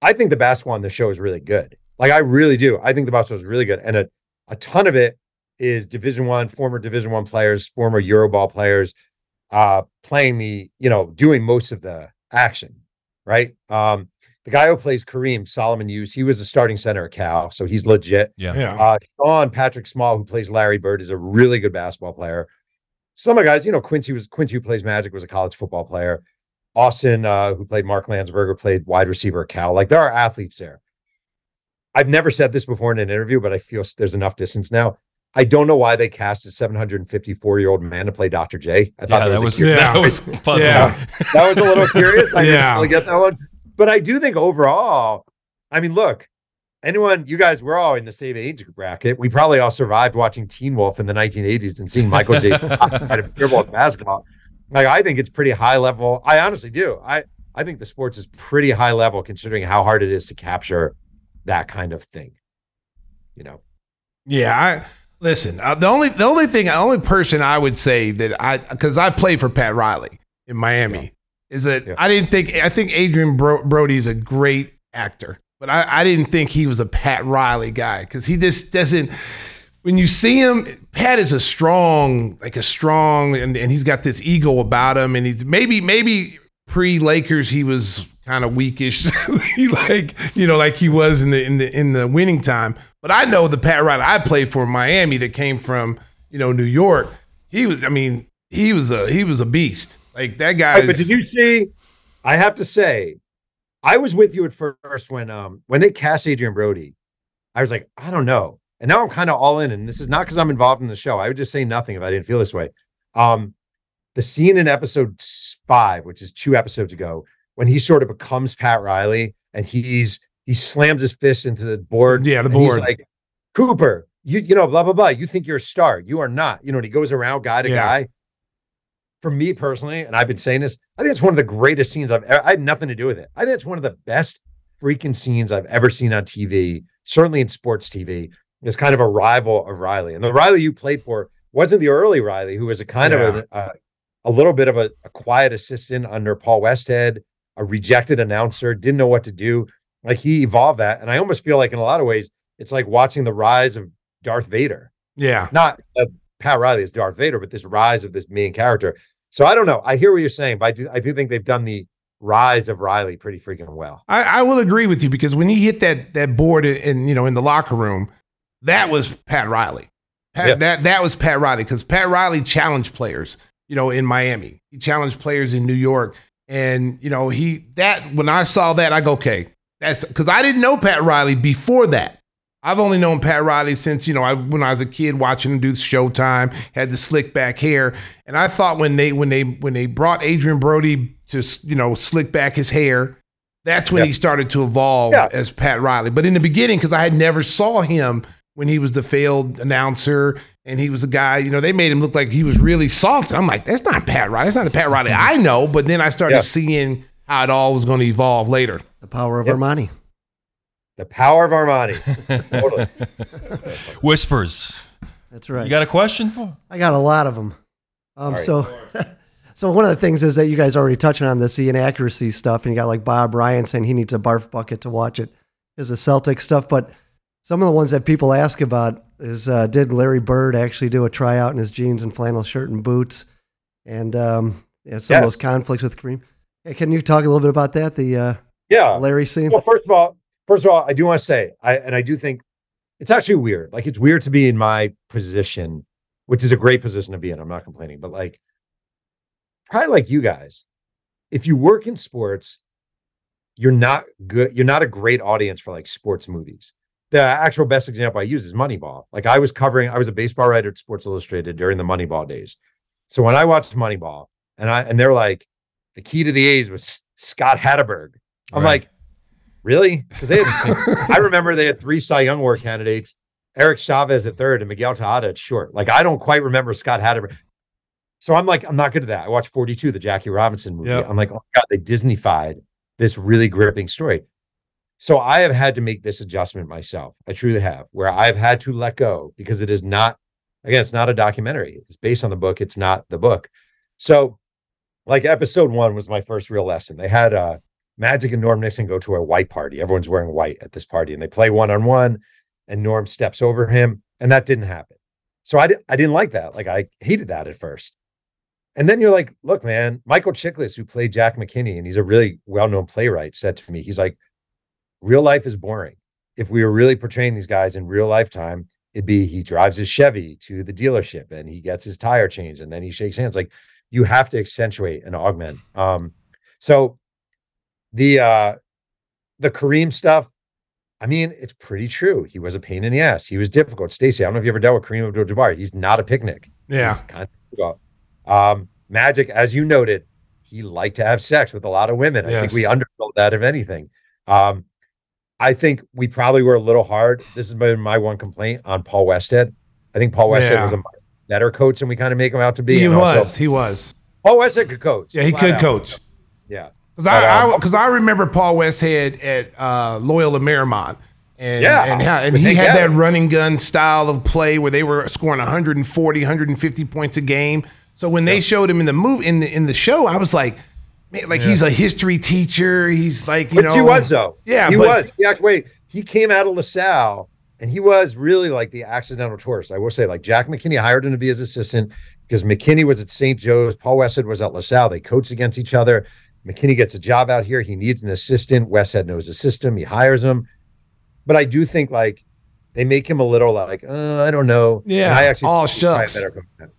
I think the basketball on the show is really good. Like, I really do. I think the basketball is really good, and a ton of it is Division I, former Division I players, former Euroball players, playing the, you know, doing most of the action, right? The guy who plays Kareem, Solomon Hughes, he was the starting center at Cal, so he's legit. Yeah. Sean Patrick Small, who plays Larry Bird, is a really good basketball player. Some of the guys, you know, Quincy, who plays Magic, was a college football player. Austin, who played Mark Landsberger, played wide receiver at Cal. Like, there are athletes there. I've never said this before in an interview, but I feel there's enough distance now. I don't know why they cast a 754-year-old man to play Dr. J. I thought that was puzzling. Yeah. That was a little curious. I didn't really get that one. But I do think overall, I mean, look, you guys, we're all in the same age bracket. We probably all survived watching Teen Wolf in the 1980s and seeing Michael J. at a pure basketball. Like, I think it's pretty high level. I honestly do. I think the sports is pretty high level, considering how hard it is to capture that kind of thing. You know? Yeah. Listen, the only person I would say that because I played for Pat Riley in Miami. Yeah. is that I think Adrian Brody is a great actor, but I didn't think he was a Pat Riley guy, because he just doesn't. When you see him, Pat is a strong, and he's got this ego about him, and he's maybe pre-Lakers he was kind of weakish, like he was in the winning time. But I know the Pat Riley I played for in Miami that came from New York. He was a beast. Like that guy. Right, but did you see? I have to say, I was with you at first when they cast Adrian Brody. I was like, I don't know, and now I'm kind of all in. And this is not because I'm involved in the show. I would just say nothing if I didn't feel this way. The scene in episode 5, which is 2 episodes ago, when he sort of becomes Pat Riley and he slams his fist into the board. Yeah, the board. He's like, Cooper, you blah blah blah. You think you're a star? You are not. And he goes around guy to guy. For me personally, and I've been saying this, I think it's one of the greatest scenes I've ever. I had nothing to do with it. I think it's one of the best freaking scenes I've ever seen on TV, certainly in sports TV. It's kind of a rival of Riley. And the Riley you played for wasn't the early Riley, who was a little bit of a quiet assistant under Paul Westhead, a rejected announcer, didn't know what to do. Like, he evolved that. And I almost feel like in a lot of ways, it's like watching the rise of Darth Vader. Yeah. Not Pat Riley as Darth Vader, but this rise of this main character. So I don't know. I hear what you're saying, but I do think they've done the rise of Riley pretty freaking well. I will agree with you, because when he hit that board in the locker room, that was Pat Riley. That was Pat Riley, because Pat Riley challenged players, in Miami. He challenged players in New York. And, when I saw that, I go, okay, that's because I didn't know Pat Riley before that. I've only known Pat Riley since, when I was a kid watching him do Showtime, had the slick back hair. And I thought when they brought Adrian Brody to, slick back his hair, that's when he started to evolve as Pat Riley. But in the beginning, because I had never saw him when he was the failed announcer and he was the guy, they made him look like he was really soft. And I'm like, that's not Pat Riley. That's not the Pat Riley I know. But then I started seeing how it all was going to evolve later. The power of Armani. The power of Armani. Totally. Whispers. That's right. You got a question? I got a lot of them. Right. So one of the things is that you guys are already touching on this, the inaccuracy stuff, and you got like Bob Ryan saying he needs a barf bucket to watch it as a Celtic stuff. But some of the ones that people ask about is did Larry Bird actually do a tryout in his jeans and flannel shirt and boots? And some of those conflicts with Kareem. Hey, can you talk a little bit about that? The Larry scene? Well, first of all, I do want to say, I do think it's actually weird. Like, it's weird to be in my position, which is a great position to be in. I'm not complaining, but like, probably like you guys, if you work in sports, you're not good. You're not a great audience for like sports movies. The actual best example I use is Moneyball. Like, I was a baseball writer at Sports Illustrated during the Moneyball days. So when I watched Moneyball and they're like, the key to the A's was Scott Hatterberg. I'm like, really? Because I remember they had 3 Cy Young Award candidates, Eric Chavez at third and Miguel Tejada at short. Like, I don't quite remember Scott Hatterberg. So I'm like, I'm not good at that. I watched 42, the Jackie Robinson movie. Yep. I'm like, oh my God, they Disney-fied this really gripping story. So I have had to make this adjustment myself. I truly have, where I've had to let go, because it is not, again, it's not a documentary. It's based on the book. It's not the book. So like episode 1 was my first real lesson. They had Magic and Norm Nixon go to a white party. Everyone's wearing white at this party, and they play one-on-one, and Norm steps over him, and that didn't happen. So I didn't like that. Like, I hated that at first. And then you're like, look, man, Michael Chiklis, who played Jack McKinney, and he's a really well-known playwright, said to me, he's like, real life is boring. If we were really portraying these guys in real lifetime, it'd be he drives his Chevy to the dealership, and he gets his tire changed, and then he shakes hands. Like, you have to accentuate and augment. So the Kareem stuff, I mean, it's pretty true. He was a pain in the ass. He was difficult. Stacey, I don't know if you ever dealt with Kareem Abdul-Jabbar. He's not a picnic. Yeah. He's kind of Magic, as you noted, he liked to have sex with a lot of women. I think we undersold that, if anything. I think we probably were a little hard. This has been my one complaint on Paul Westhead. I think Paul Westhead was a better coach than we kind of make him out to be. He was. Paul Westhead could coach. Yeah, he could coach. Yeah. Because I remember Paul Westhead at Loyola Marymount, and he had that running gun style of play where they were scoring 140, 150 points a game. So when they showed him in the show, I was like, man, like he's a history teacher. He's like, you know, he was though. Yeah, he was. He actually, he came out of LaSalle, and he was really like the accidental tourist. I will say, like, Jack McKinney hired him to be his assistant because McKinney was at St. Joe's. Paul Westhead was at LaSalle. They coached against each other. McKinney gets a job out here. He needs an assistant. Westhead knows the system. He hires him. But I do think, like, they make him a little like, I don't know. Yeah, I actually all shucks.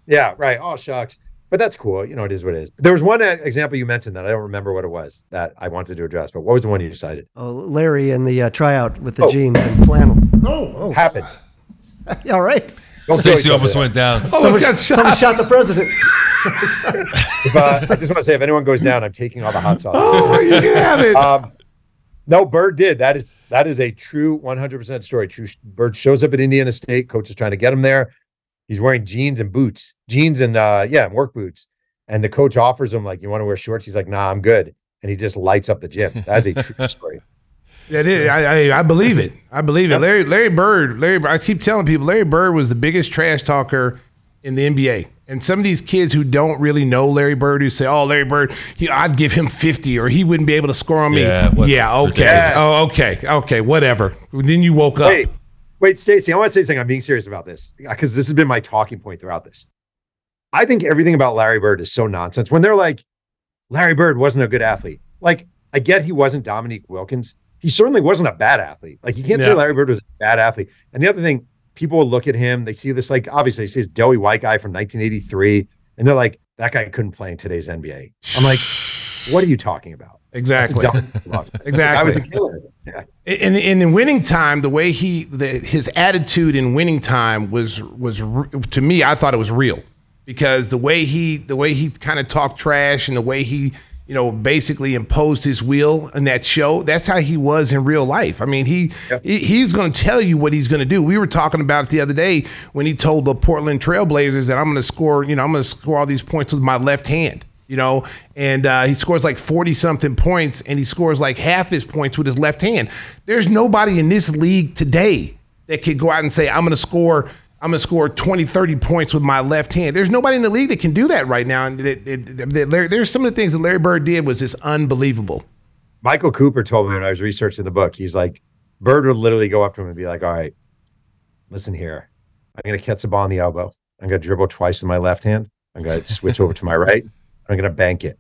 Yeah, right, all shucks. But that's cool. You know, it is what it is. There was one example you mentioned that I don't remember what it was that I wanted to address, but what was the one you cited? Oh, Larry and the tryout with the jeans and flannel. Oh. Happened. All right. Stacey almost went down. Someone shot the president. I just want to say, if anyone goes down, I'm taking all the hot sauce. Oh, you can have it. No, Bird did. That is a true 100% story. True. Bird shows up at Indiana State. Coach is trying to get him there. He's wearing jeans and boots. Jeans and, work boots. And the coach offers him, like, you want to wear shorts? He's like, nah, I'm good. And he just lights up the gym. That's a true story. That is. I believe it. Larry Bird, I keep telling people, Larry Bird was the biggest trash talker in the NBA. And some of these kids who don't really know Larry Bird, who say, oh, Larry Bird, I'd give him 50 or he wouldn't be able to score on me. Okay, whatever. Then you woke up. Wait, Stacey, I want to say something. I'm being serious about this because this has been my talking point throughout this. I think everything about Larry Bird is so nonsense. When they're like, Larry Bird wasn't a good athlete. Like, I get he wasn't Dominique Wilkins. He certainly wasn't a bad athlete. Like, you can't say Larry Bird was a bad athlete. And the other thing, people will look at him. They see this, like, obviously, they see this doughy white guy from 1983. And they're like, that guy couldn't play in today's NBA. I'm like, what are you talking about? Exactly. Exactly. I was a killer. Yeah. And in winning time, the way his attitude in winning time was to me, I thought it was real, because the way he kind of talked trash and the way he, you know, basically imposed his will in that show, that's how he was in real life. I mean, he's going to tell you what he's going to do. We were talking about it the other day when he told the Portland Trailblazers that I'm going to score all these points with my left hand. You know, and he scores like 40-something points, and he scores like half his points with his left hand. There's nobody in this league today that could go out and say, I'm going to score 20, 30 points with my left hand. There's nobody in the league that can do that right now. And there's some of the things that Larry Bird did was just unbelievable. Michael Cooper told me when I was researching the book, he's like, Bird would literally go up to him and be like, all right, listen here. I'm going to catch the ball on the elbow. I'm going to dribble twice with my left hand. I'm going to switch over to my right. I'm going to bank it.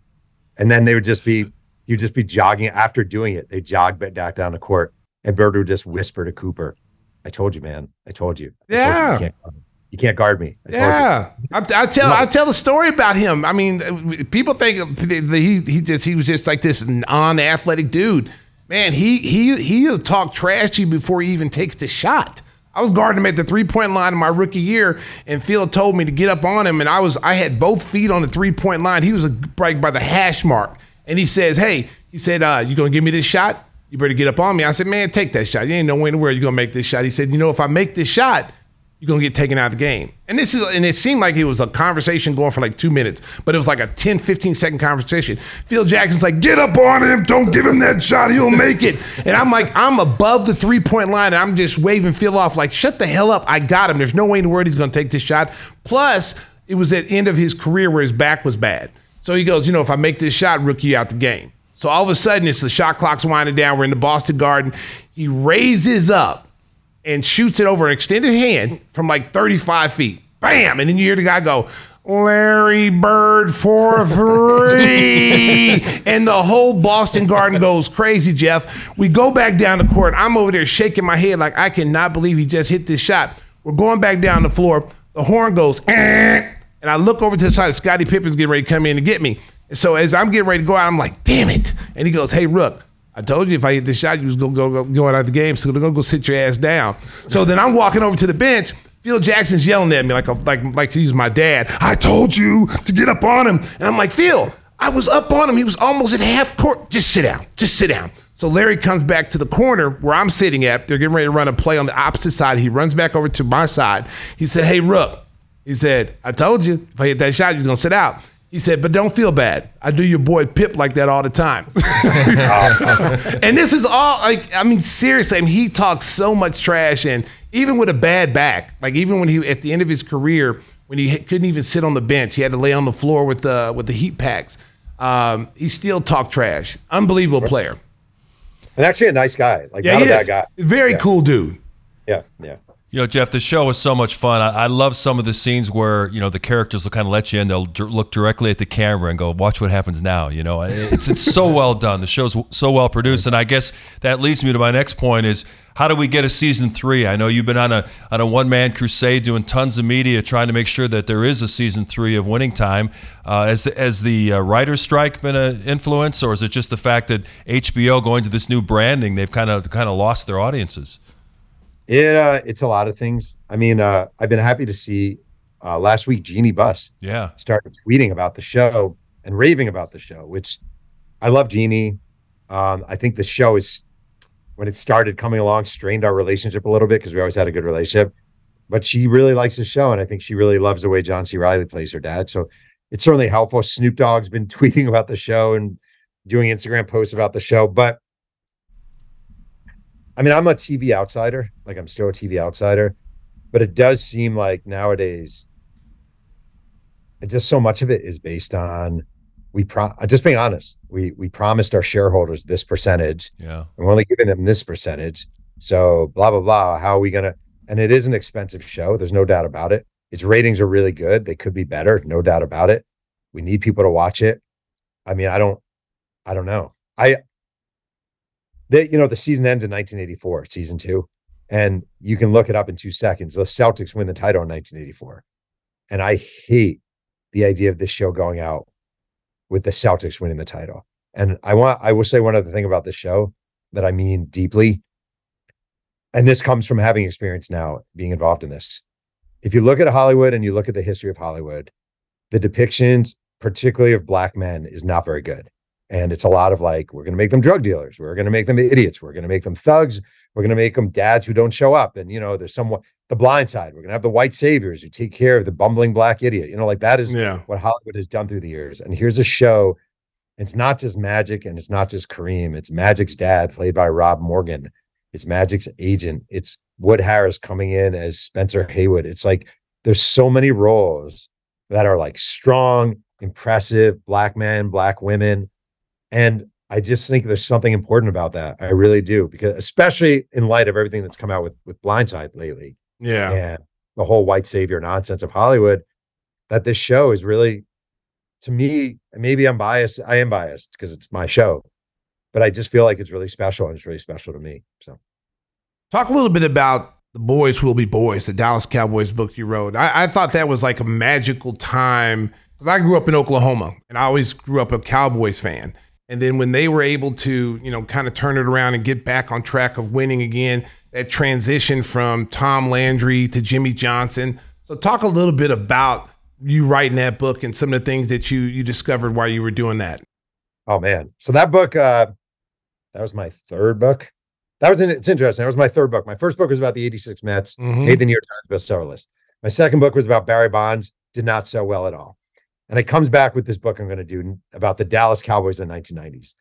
And then they would you'd just be jogging after doing it. They jogged back down the court, and Bird would just whisper to Cooper, I told you, man. I told you. Yeah. You can't guard me. I told you. I tell the story about him. I mean, people think he was just like this non-athletic dude. Man, he'll talk trash to you before he even takes the shot. I was guarding him at the three-point line in my rookie year, and Phil told me to get up on him, and I had both feet on the three-point line. He was right by the hash mark, and he says, hey, you going to give me this shot? You better get up on me. I said, man, take that shot. You ain't no way in the world you're going to make this shot. He said, you know, if I make this shot, you're going to get taken out of the game. And it seemed like it was a conversation going for like 2 minutes, but it was like a 10, 15-second conversation. Phil Jackson's like, get up on him. Don't give him that shot. He'll make it. And I'm like, I'm above the three-point line, and I'm just waving Phil off like, shut the hell up. I got him. There's no way in the world he's going to take this shot. Plus, it was at the end of his career where his back was bad. So he goes, you know, if I make this shot, rookie out the game. So all of a sudden, it's the shot clock's winding down. We're in the Boston Garden. He raises up and shoots it over an extended hand from like 35 feet. Bam! And then you hear the guy go, Larry Bird for three. And the whole Boston Garden goes crazy, Jeff. We go back down the court. I'm over there shaking my head like I cannot believe he just hit this shot. We're going back down the floor. The horn goes, and I look over to the side. Scottie Pippen's getting ready to come in and get me. And so as I'm getting ready to go out, I'm like, damn it. And he goes, hey, Rook, I told you if I hit this shot, you was going to go out of the game. So go sit your ass down. So then I'm walking over to the bench. Phil Jackson's yelling at me like he's my dad. I told you to get up on him. And I'm like, Phil, I was up on him. He was almost at half court. Just sit down. So Larry comes back to the corner where I'm sitting at. They're getting ready to run a play on the opposite side. He runs back over to my side. He said, hey, Rook. He said, I told you if I hit that shot, you're going to sit out. He said, but don't feel bad. I do your boy Pip like that all the time. And this is all, like, I mean, seriously, he talks so much trash. And even with a bad back, like even when he, at the end of his career, when he couldn't even sit on the bench, he had to lay on the floor with the heat packs. He still talked trash. Unbelievable player. And actually a nice guy. Like, yeah, not a bad guy. Very cool dude. Yeah, yeah. You know, Jeff, the show is so much fun. I love some of the scenes where, you know, the characters will kind of let you in. They'll look directly at the camera and go, watch what happens now. You know, it's so well done. The show's so well produced. And I guess that leads me to my next point is, how do we get a season 3? I know you've been on a one-man crusade doing tons of media trying to make sure that there is a season 3 of Winning Time. Has the writer's strike been an influence, or is it just the fact that HBO going to this new branding, they've kind of lost their audiences? It's a lot of things. I mean, I've been happy to see last week Jeannie Buss started tweeting about the show and raving about the show, which I love Jeannie. I think the show is, when it started coming along, strained our relationship a little bit because we always had a good relationship. But she really likes the show, and I think she really loves the way John C. Reilly plays her dad. So it's certainly helpful. Snoop Dogg's been tweeting about the show and doing Instagram posts about the show. But I mean, I'm a TV outsider. Like, I'm still a TV outsider. But it does seem like nowadays, just so much of it is based on, just being honest, we promised our shareholders this percentage. Yeah. And we're only giving them this percentage. So blah, blah, blah. How are we going to? And it is an expensive show. There's no doubt about it. Its ratings are really good. They could be better. No doubt about it. We need people to watch it. I mean, I don't know. You know, the season ends in 1984, season 2. And you can look it up in 2 seconds. The Celtics win the title in 1984. And I hate the idea of this show going out with the Celtics winning the title. And I will say one other thing about this show that I mean deeply, and this comes from having experience now being involved in this. If you look at Hollywood and you look at the history of Hollywood, the depictions, particularly of black men, is not very good. And it's a lot of like, we're going to make them drug dealers. We're going to make them idiots. We're going to make them thugs. We're going to make them dads who don't show up. And, you know, there's someone, The Blind Side. We're going to have the white saviors who take care of the bumbling black idiot. You know, like that is what Hollywood has done through the years. And here's a show. It's not just Magic, and it's not just Kareem. It's Magic's dad, played by Rob Morgan. It's Magic's agent. It's Wood Harris coming in as Spencer Haywood. It's like, there's so many roles that are like strong, impressive, black men, black women. And I just think there's something important about that. I really do, because especially in light of everything that's come out with Blindside lately. Yeah. And the whole white savior nonsense of Hollywood, that this show is really, to me, maybe I'm biased. I am biased because it's my show, but I just feel like it's really special, and it's really special to me. So talk a little bit about The Boys Will Be Boys, the Dallas Cowboys book you wrote. I thought that was like a magical time, because I grew up in Oklahoma, and I always grew up a Cowboys fan. And then when they were able to, you know, kind of turn it around and get back on track of winning again, that transition from Tom Landry to Jimmy Johnson. So talk a little bit about you writing that book and some of the things that you discovered while you were doing that. Oh, man. So that book, that was my third book. It's interesting. That was my third book. My first book was about the 86 Mets, made the New York Times bestseller list. My second book was about Barry Bonds, did not sell well at all. And it comes back with this book I'm going to do about the Dallas Cowboys in the 1990s.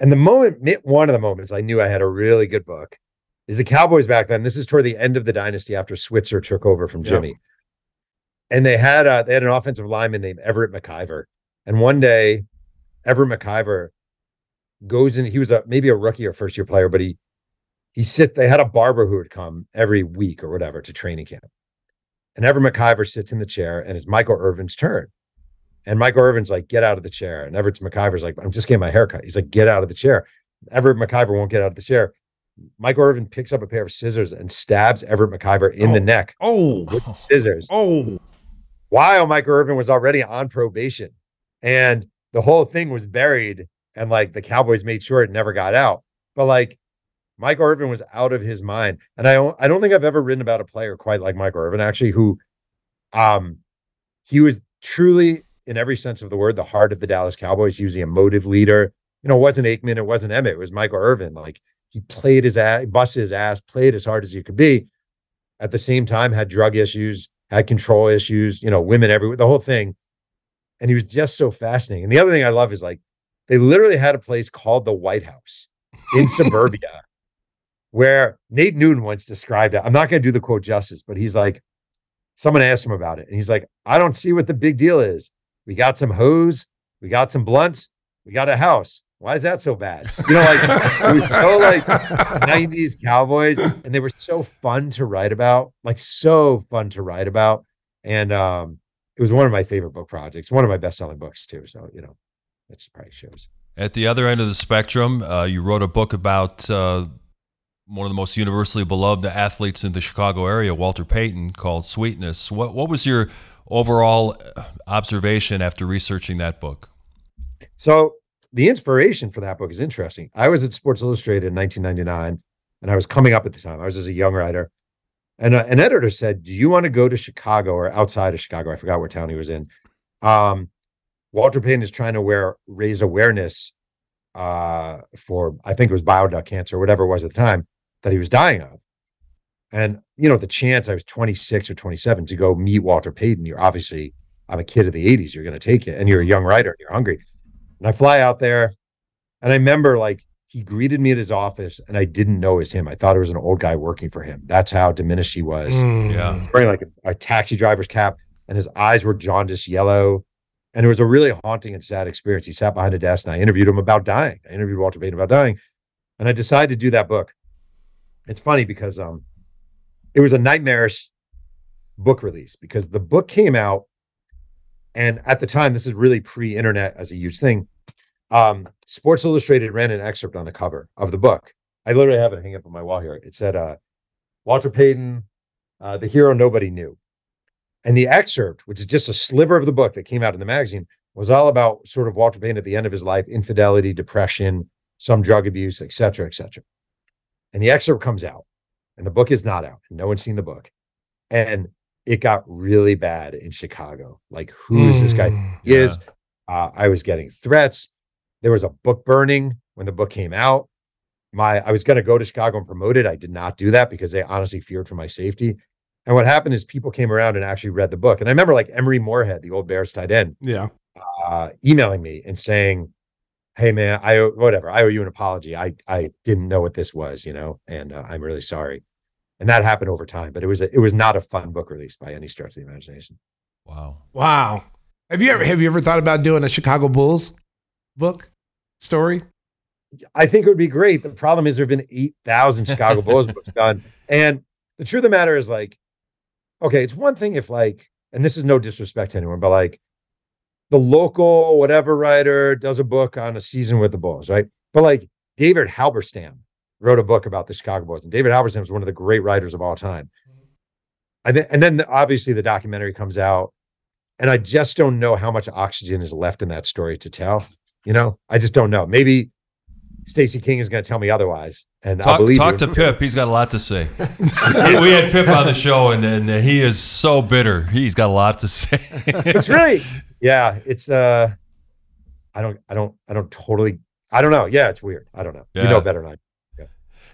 And one of the moments I knew I had a really good book is the Cowboys back then. This is toward the end of the dynasty after Switzer took over from Jimmy. Yep. And they had an offensive lineman named Everett McIver. And one day, Everett McIver goes in. He was maybe a rookie or first year player, but they had a barber who would come every week or whatever to training camp. And Everett McIver sits in the chair, and it's Michael Irvin's turn. And Michael Irvin's like, get out of the chair. And Everett McIver's like, I'm just getting my haircut. He's like, get out of the chair. Everett McIver won't get out of the chair. Michael Irvin picks up a pair of scissors and stabs Everett McIver in the neck. With scissors. While Michael Irvin was already on probation. And the whole thing was buried. And like, the Cowboys made sure it never got out. But like, Michael Irvin was out of his mind. And I don't think I've ever written about a player quite like Michael Irvin, actually, who he was truly, in every sense of the word, the heart of the Dallas Cowboys. He was the emotive leader. You know, it wasn't Aikman, it wasn't Emmett, it was Michael Irvin. Like, he played his ass, busted his ass, played as hard as he could be. At the same time, had drug issues, had control issues, you know, women everywhere, the whole thing. And he was just so fascinating. And the other thing I love is, like, they literally had a place called the White House in suburbia where Nate Newton once described it. I'm not going to do the quote justice, but he's like, someone asked him about it. And he's like, I don't see what the big deal is. We got some hoes, We got some blunts. We got a house. Why is that so bad? You know, like it was so like 90s Cowboys, and they were so fun to write about, like so fun to write about. And it was one of my favorite book projects, one of my best-selling books too. So, you know, that just probably shows. At the other end of the spectrum, you wrote a book about one of the most universally beloved athletes in the Chicago area, Walter Payton, called Sweetness. What was your overall observation after researching that book? So the inspiration for that book is interesting. I was at Sports Illustrated in 1999, and I was coming up at the time. I was as a young writer. And an editor said, do you want to go to Chicago or outside of Chicago? I forgot what town he was in. Walter Payton is trying to raise awareness for, I think it was bile duct cancer or whatever it was at the time that he was dying of. And, you know, the chance, I was 26 or 27, to go meet Walter Payton. You're obviously, I'm a kid of the 80s. You're going to take it. And you're a young writer and you're hungry. And I fly out there, and I remember, like, he greeted me at his office, and I didn't know it was him. I thought it was an old guy working for him. That's how diminished he was. Yeah, wearing like a taxi driver's cap, and his eyes were jaundiced yellow. And it was a really haunting and sad experience. He sat behind a desk, and I interviewed him about dying. I interviewed Walter Payton about dying, and I decided to do that book. It's funny because it was a nightmarish book release, because the book came out, and at the time, this is really pre-internet as a huge thing. Sports Illustrated ran an excerpt on the cover of the book. I literally have it hanging up on my wall here. It said, Walter Payton, the hero nobody knew. And the excerpt, which is just a sliver of the book that came out in the magazine, was all about sort of Walter Payton at the end of his life, infidelity, depression, some drug abuse, et cetera, et cetera. And the excerpt comes out, and the book is not out, and no one's seen the book. And it got really bad in Chicago. Like, who is this guy? He is. I was getting threats. There was a book burning when the book came out. I was going to go to Chicago and promote it. I did not do that because they honestly feared for my safety. And what happened is people came around and actually read the book. And I remember, like, Emory Moorhead, the old Bears tight end, emailing me and saying, hey, man, I owe you an apology. I didn't know what this was, you know, and I'm really sorry. And that happened over time, but it was not a fun book release by any stretch of the imagination. Wow. Have you ever thought about doing a Chicago Bulls book story? I think it would be great. The problem is there have been 8,000 Chicago Bulls books done. And the truth of the matter is, like, okay, it's one thing if, like, and this is no disrespect to anyone, but like the local whatever writer does a book on a season with the Bulls, right? But like David Halberstam wrote a book about the Chicago Bulls, and David Halberstam was one of the great writers of all time. And then obviously the documentary comes out, and I just don't know how much oxygen is left in that story to tell. You know, I just don't know. Maybe Stacey King is going to tell me otherwise, and I'll believe. Talk to Pip. He's got a lot to say. We had Pip on the show, and he is so bitter. He's got a lot to say. That's right. Yeah, it's I don't know. Yeah, it's weird. I don't know. Yeah. You know better than I do.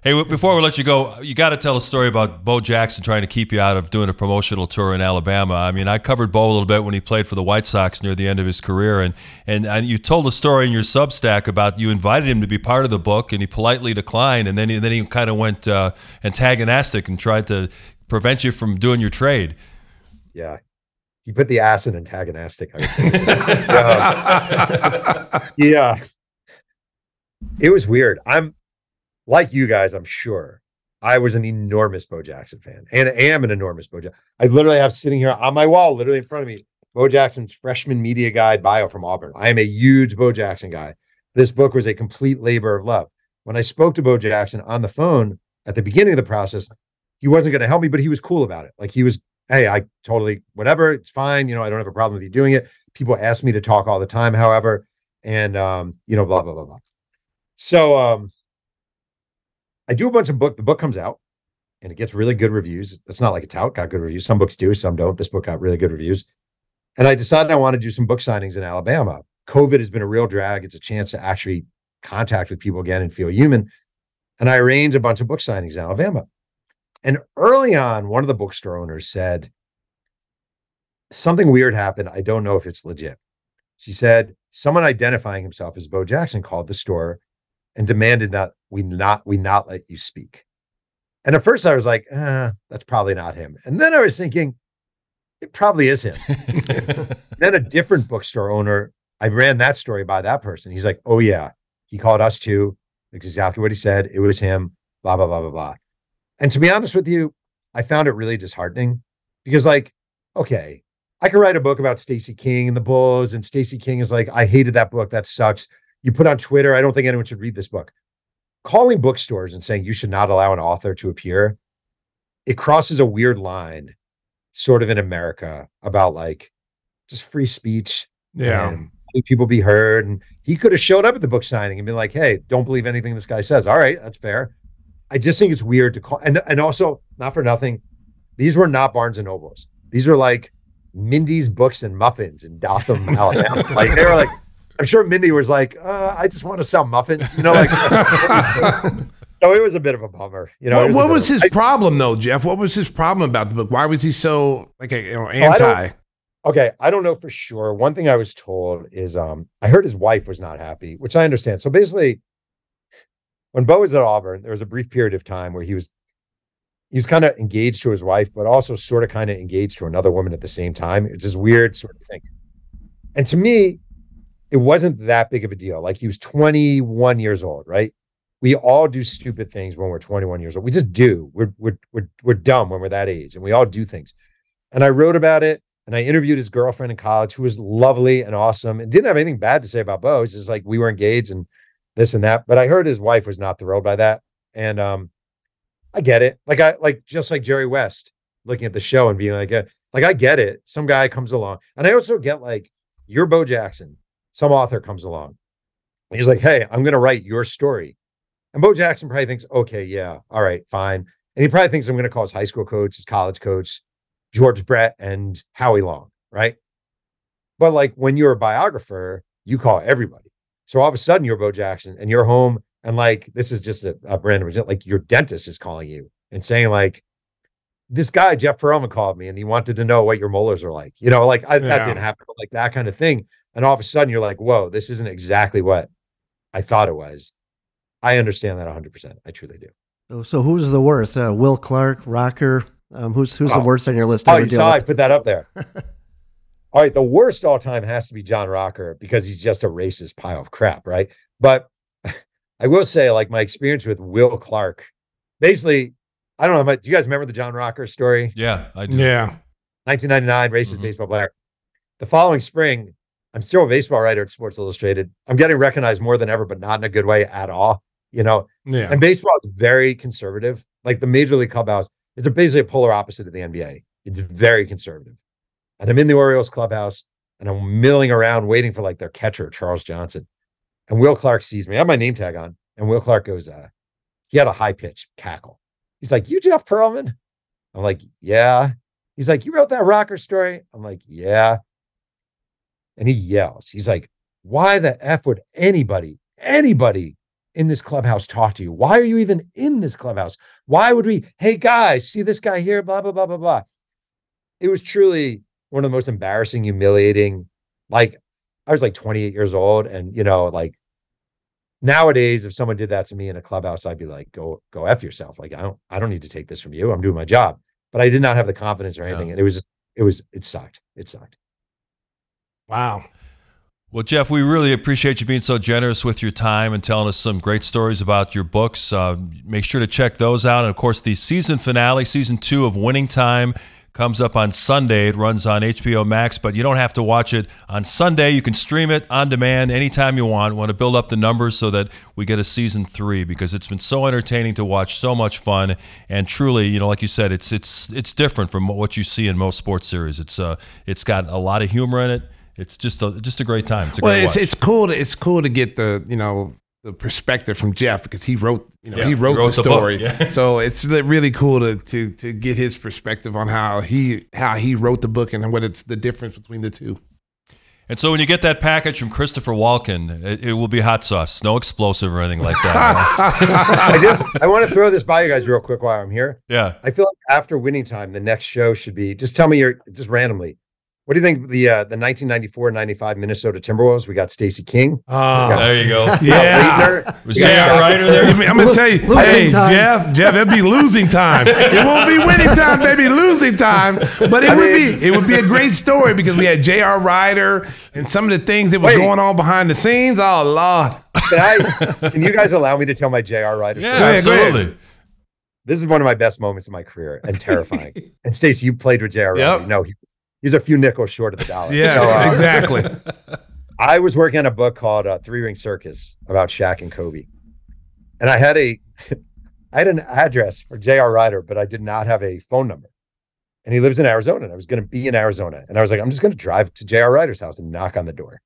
Hey, before we let you go, you got to tell a story about Bo Jackson trying to keep you out of doing a promotional tour in Alabama. I mean, I covered Bo a little bit when he played for the White Sox near the end of his career, and you told a story in your Substack about you invited him to be part of the book, and he politely declined, and then he kind of went antagonistic and tried to prevent you from doing your trade. Yeah. He put the ass in antagonistic, I would say. Yeah. It was weird. Like you guys, I'm sure, I was an enormous Bo Jackson fan, and I am an enormous Bo Jackson. I literally have sitting here on my wall, literally in front of me, Bo Jackson's freshman media guide bio from Auburn. I am a huge Bo Jackson guy. This book was a complete labor of love. When I spoke to Bo Jackson on the phone at the beginning of the process, he wasn't going to help me, but he was cool about it. Like, he was, hey, I totally, whatever, it's fine. You know, I don't have a problem with you doing it. People ask me to talk all the time, however, and, you know, blah, blah, blah, blah. So, I do a bunch of book. The book comes out, and it gets really good reviews. It's not like it's out, got good reviews. Some books do, some don't. This book got really good reviews. And I decided I want to do some book signings in Alabama. COVID has been a real drag. It's a chance to actually contact with people again and feel human. And I arranged a bunch of book signings in Alabama. And early on, one of the bookstore owners said, something weird happened. I don't know if it's legit. She said, someone identifying himself as Bo Jackson called the store and demanded that we not let you speak. And at first I was like, that's probably not him. And then I was thinking, it probably is him. Then a different bookstore owner I ran that story by that person. He's like, oh yeah, he called us too. That's exactly what he said. It was him, blah, blah, blah, blah, blah. And to be honest with you, I found it really disheartening because, like, okay, I could write a book about Stacey King and the Bulls, and Stacey King is like, I hated that book. That sucks. You put on Twitter, I don't think anyone should read this book. Calling bookstores and saying you should not allow an author to appear, it crosses a weird line sort of in America about, like, just free speech. Yeah. And people be heard. And he could have showed up at the book signing and been like, hey, don't believe anything this guy says. All right, that's fair. I just think it's weird to call. And also, not for nothing, these were not Barnes and Nobles. These were like Mindy's Books and Muffins in Dothan, Alabama. Like, they were like, I'm sure Mindy was like, I just want to sell muffins, you know, like. So it was a bit of a bummer, you know. What was his problem though, Jeff? What was his problem about the book? Why was he so, like, you know, anti? Okay, I don't know for sure. One thing I was told is I heard his wife was not happy, which I understand. So basically, when Bo was at Auburn, there was a brief period of time where he was kind of engaged to his wife, but also sort of kind of engaged to another woman at the same time. It's this weird sort of thing. And to me, it wasn't that big of a deal. Like, he was 21 years old, right? We all do stupid things when we're 21 years old. We just do. We're dumb when we're that age, and we all do things. And I wrote about it. And I interviewed his girlfriend in college, who was lovely and awesome and didn't have anything bad to say about Bo. It's just like, we were engaged and this and that. But I heard his wife was not thrilled by that. And I get it. Like, just like Jerry West looking at the show and being like, I get it. Some guy comes along. And I also get, like, you're Bo Jackson. Some author comes along. And he's like, hey, I'm going to write your story. And Bo Jackson probably thinks, okay, yeah, all right, fine. And he probably thinks, I'm going to call his high school coach, his college coach, George Brett and Howie Long, right? But, like, when you're a biographer, you call everybody. So all of a sudden you're Bo Jackson and you're home, and, like, this is just a random, like, your dentist is calling you and saying, like, this guy, Jeff Perelman, called me and he wanted to know what your molars are like. You know, like, that didn't happen, but, like, that kind of thing. And all of a sudden you're like, whoa, this isn't exactly what I thought it was. I understand that 100%. I truly do. Oh, so who's the worst? Will Clark, Rocker? Who's the worst on your list? Oh, you saw I put that up there. All right, the worst all time has to be John Rocker because he's just a racist pile of crap, right? But I will say, like, my experience with Will Clark, basically, I don't know. Do you guys remember the John Rocker story? Yeah, I do. Yeah, 1999, racist baseball player. The following spring, I'm still a baseball writer at Sports Illustrated. I'm getting recognized more than ever, but not in a good way at all. You know, and baseball is very conservative. Like, the Major League Clubhouse, it's basically a polar opposite of the NBA. It's very conservative. And I'm in the Orioles clubhouse and I'm milling around waiting for, like, their catcher, Charles Johnson. And Will Clark sees me. I have my name tag on. And Will Clark goes, he had a high pitch cackle. He's like, you Jeff Perelman? I'm like, yeah. He's like, you wrote that Rocker story? I'm like, yeah. And he yells. He's like, why the F would anybody in this clubhouse talk to you? Why are you even in this clubhouse? Why would we, hey guys, see this guy here, blah, blah, blah, blah, blah. It was truly one of the most embarrassing, humiliating. Like, I was like 28 years old. And, you know, like, nowadays, if someone did that to me in a clubhouse, I'd be like, go F yourself. Like, I don't need to take this from you. I'm doing my job. But I did not have the confidence or anything. No. And it sucked. It sucked. Wow. Well, Jeff, we really appreciate you being so generous with your time and telling us some great stories about your books. Make sure to check those out. And, of course, the season finale, season 2 of Winning Time, comes up on Sunday. It runs on HBO Max, but you don't have to watch it on Sunday. You can stream it on demand anytime you want. We want to build up the numbers so that we get a season 3 because it's been so entertaining to watch, so much fun, and truly, you know, like you said, it's different from what you see in most sports series. It's got a lot of humor in it. It's just a great time. It's cool to get the, you know, the perspective from Jeff because he wrote the story. Yeah. So it's really cool to get his perspective on how he wrote the book and what it's the difference between the two. And so when you get that package from Christopher Walken, it will be hot sauce, no explosive or anything like that. I want to throw this by you guys real quick while I'm here. Yeah, I feel like after Winning Time, the next show should be just randomly. What do you think the 1994-95 Minnesota Timberwolves? We got Stacey King. There you go. Yeah. Was J.R. Ryder there? I'm going to tell you, hey, Jeff, it'd be losing time. It won't be winning time, baby, losing time. But it would be a great story because we had J.R. Ryder and some of the things that was going on behind the scenes. Oh, Lord. Can you guys allow me to tell my J.R. Ryder story? Yeah, absolutely. This is one of my best moments of my career and terrifying. And, Stacey, you played with J.R. Ryder. No, he's a few nickels short of the dollar. Yes, so, exactly. I was working on a book called Three Ring Circus about Shaq and Kobe. And I had an address for J.R. Ryder, but I did not have a phone number. And he lives in Arizona, and I was going to be in Arizona. And I was like, I'm just going to drive to J.R. Ryder's house and knock on the door.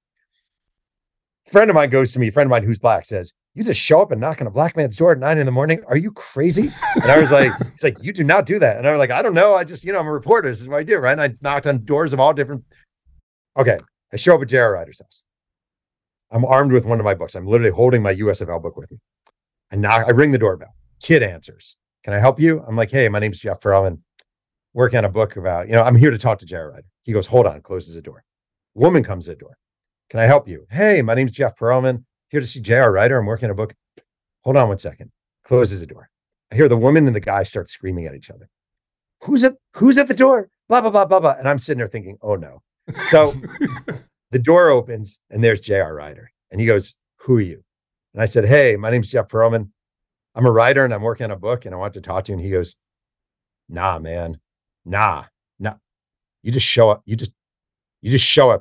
A friend of mine goes to me, a friend of mine who's black, says, you just show up and knock on a black man's door at 9 a.m. Are you crazy? And I was like, he's like, you do not do that. And I was like, I don't know. I just, I'm a reporter. This is what I do, right? And I knocked on doors of all different. Okay. I show up at J.R. Ryder's house. I'm armed with one of my books. I'm literally holding my USFL book with me. I knock, I ring the doorbell. Kid answers. Can I help you? I'm like, hey, my name's Jeff Farrell and working on a book about, I'm here to talk to J.R. Ryder. He goes, hold on, closes the door. Woman comes to the door. Can I help you? Hey, my name's Jeff Perlman. Here to see J.R. Ryder. I'm working on a book. Hold on one second. Closes the door. I hear the woman and the guy start screaming at each other. Who's at the door? Blah, blah, blah, blah, blah. And I'm sitting there thinking, oh no. So the door opens and there's J.R. Ryder. And he goes, who are you? And I said, hey, my name's Jeff Perlman. I'm a writer and I'm working on a book and I want to talk to you. And he goes, nah, man. Nah. You just show up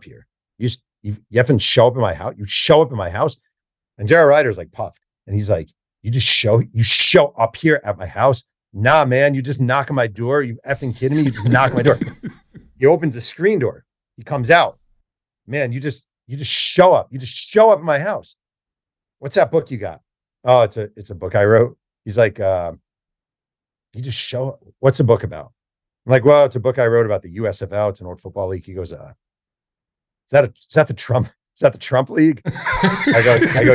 here. You haven't show up in my house. You show up in my house. And J.R. Ryder's like puffed. And he's like, you show up here at my house. Nah, man, you just knock on my door. You effing kidding me? You just knock on my door. He opens the screen door. He comes out. Man, you just show up. You just show up in my house. What's that book you got? Oh, it's a book I wrote. He's like, you just show up. What's the book about? I'm like, well, it's a book I wrote about the USFL. It's an old football league. He goes, is that the Trump League? I go,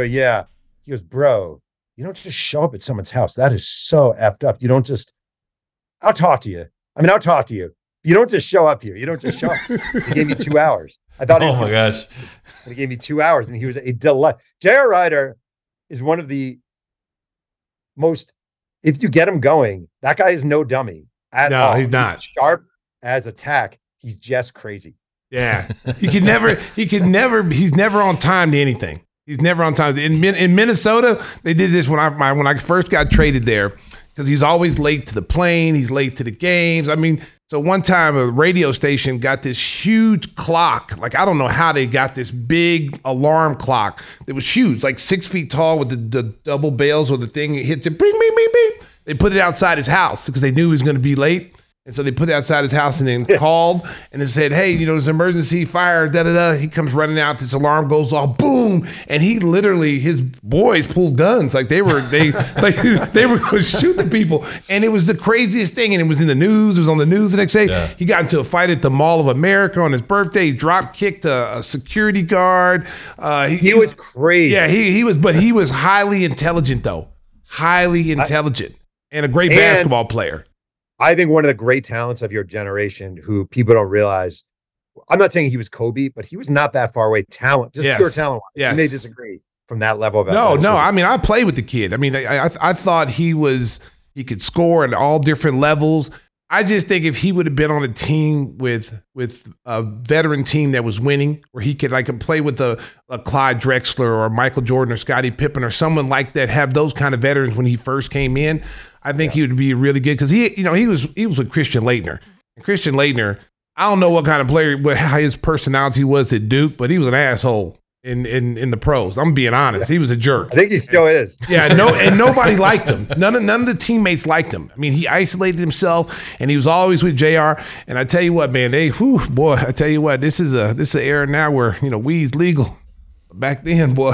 yeah. He goes, bro, you don't just show up at someone's house. That is so effed up. I'll talk to you. You don't just show up here. You don't just show up. He gave me 2 hours. I thought, oh my gosh. He gave me 2 hours and he was a delight. J.R. Ryder is one of the most, if you get him going, that guy is no dummy at all. No, he's not. He's sharp as a tack. He's just crazy. Yeah, he's never on time to anything. He's never on time. In Minnesota, they did this when I first got traded there because he's always late to the plane. He's late to the games. I mean, so one time a radio station got this huge clock. Like, I don't know how they got this big alarm clock that was huge, like 6 feet tall with the double bells or the thing. It hits it, bing, bing, bing, bing. They put it outside his house because they knew he was going to be late. And so they put it outside his house and then called and they said, hey, there's an emergency fire, da-da-da. He comes running out. This alarm goes off. Boom. And he literally, his boys pulled guns. Like they were going to shoot the people. And it was the craziest thing. And it was in the news. It was on the news the next day. Yeah. He got into a fight at the Mall of America on his birthday. He drop-kicked a security guard. He was crazy. Yeah, but he was highly intelligent, though. Highly intelligent and a great basketball player. I think one of the great talents of your generation who people don't realize, I'm not saying he was Kobe, but he was not that far away talent, just pure talent. Yes. And they disagree from that level of athleticism. No. I mean, I played with the kid. I mean, I thought he could score at all different levels. I just think if he would have been on a team with a veteran team that was winning, where he could play with a Clyde Drexler or Michael Jordan or Scottie Pippen or someone like that, have those kind of veterans when he first came in, I think he would be really good because he was with Christian Laettner. And Christian Laettner, I don't know what kind of player, how his personality was at Duke, but he was an asshole in the pros. I'm being honest, he was a jerk. I think he still is. Yeah, and nobody liked him. None of the teammates liked him. I mean, he isolated himself, and he was always with JR. And I tell you what, man, this is an era now where weed's legal. Back then, boy,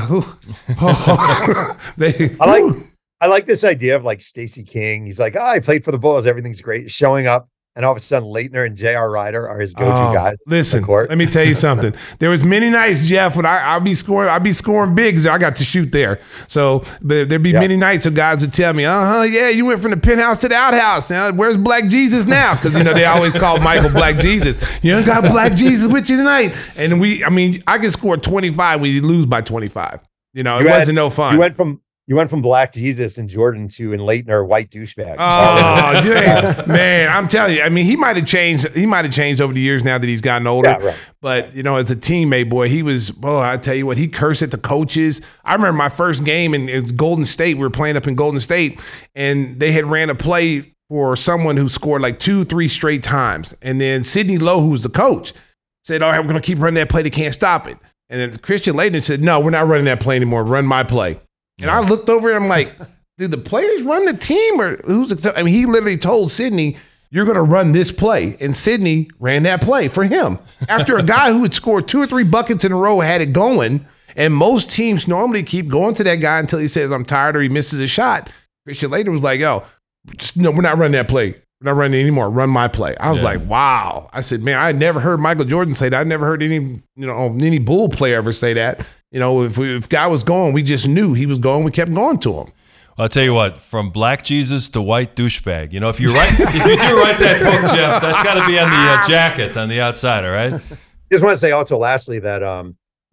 I like this idea of Stacey King. He's like, I played for the Bulls. Everything's great. Showing up and all of a sudden Leitner and J.R. Ryder are his go-to guys. Listen, let me tell you something. There was many nights, Jeff, when I'll be scoring big. I got to shoot there. So there'd be many nights of guys would tell me, you went from the penthouse to the outhouse. Now, where's Black Jesus now? Because, they always call Michael Black Jesus. You ain't got Black Jesus with you tonight. And I could score 25 when you lose by 25. It wasn't no fun. You went from Black Jesus and Jordan to in Leitner white douchebag. Oh, man! I'm telling you, he might have changed. He might have changed over the years now that he's gotten older. Yeah, right. But as a teammate, boy, he was. Oh, I tell you what, he cursed at the coaches. I remember my first game in Golden State. We were playing up in Golden State, and they had ran a play for someone who scored like 2-3 straight times, and then Sidney Lowe, who was the coach, said, "All right, we're going to keep running that play. They can't stop it." And then Christian Leitner said, "No, we're not running that play anymore. Run my play." And I looked over and I'm like, do the players run the team or who's the? He literally told Sidney, you're going to run this play. And Sidney ran that play for him. After a guy who had scored 2 or 3 buckets in a row had it going, and most teams normally keep going to that guy until he says, I'm tired, or he misses a shot. Christian Leitner was like, no, we're not running that play. We're not running anymore. Run my play. I was like, wow. I said, man, I never heard Michael Jordan say that. I never heard any Bull player ever say that. If guy was going, we just knew he was going. We kept going to him. Well, I'll tell you what, from Black Jesus to white douchebag, if you do write that book, Jeff, that's got to be on the jacket on the outside, all right? Just want to say also, lastly, that I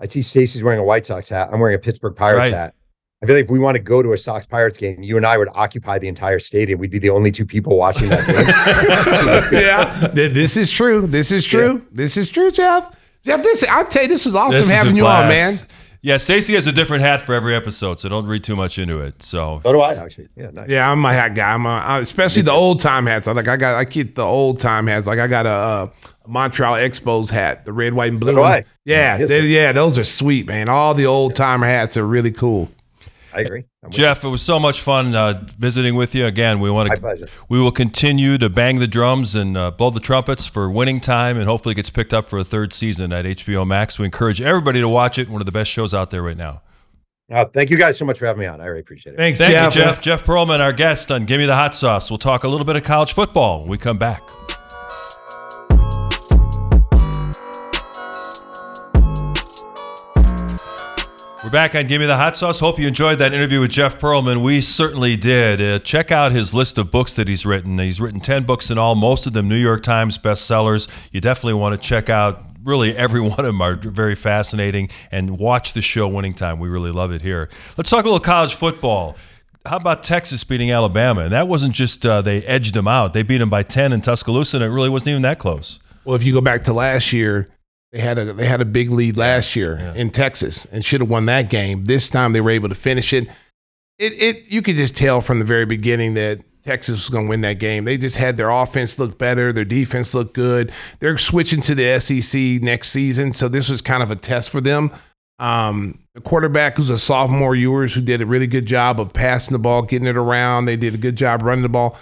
see Stacey's wearing a White Sox hat. I'm wearing a Pittsburgh Pirates hat. I feel like if we want to go to a Sox-Pirates game, you and I would occupy the entire stadium. We'd be the only two people watching that game. Yeah, this is true. This is true. Yeah. This is true, Jeff. I'll tell you, this was awesome having you on, man. Yeah, Stacey has a different hat for every episode, so don't read too much into it. So do I, actually. Yeah, nice. Yeah, I'm a hat guy. Especially the old time hats. I keep the old time hats. Like I got a Montreal Expos hat, the red, white, and blue. Those are sweet, man. All the old timer hats are really cool. I agree. Jeff, it was so much fun visiting with you again. My pleasure. We will continue to bang the drums and blow the trumpets for Winning Time, and hopefully it gets picked up for a third season at HBO Max. We encourage everybody to watch it. One of the best shows out there right now. Thank you guys so much for having me on. I really appreciate it. Thank you, Jeff. Jeff Pearlman, our guest on Give Me the Hot Sauce. We'll talk a little bit of college football when we come back. We're back on Give Me the Hot Sauce. Hope you enjoyed that interview with Jeff Pearlman. We certainly did. Check out his list of books that he's written. He's written 10 books in all, most of them New York Times bestsellers. You definitely want to check out. Really, every one of them are very fascinating. And watch the show Winning Time. We really love it here. Let's talk a little college football. How about Texas beating Alabama? And that wasn't just they edged them out. They beat them by 10 in Tuscaloosa, and it really wasn't even that close. Well, if you go back to last year, They had a big lead last year in Texas and should have won that game. This time they were able to finish it. You could just tell from the very beginning that Texas was going to win that game. They just had their offense look better. Their defense looked good. They're switching to the SEC next season, so this was kind of a test for them. The quarterback, who's a sophomore, Ewers, who did a really good job of passing the ball, getting it around. They did a good job running the ball.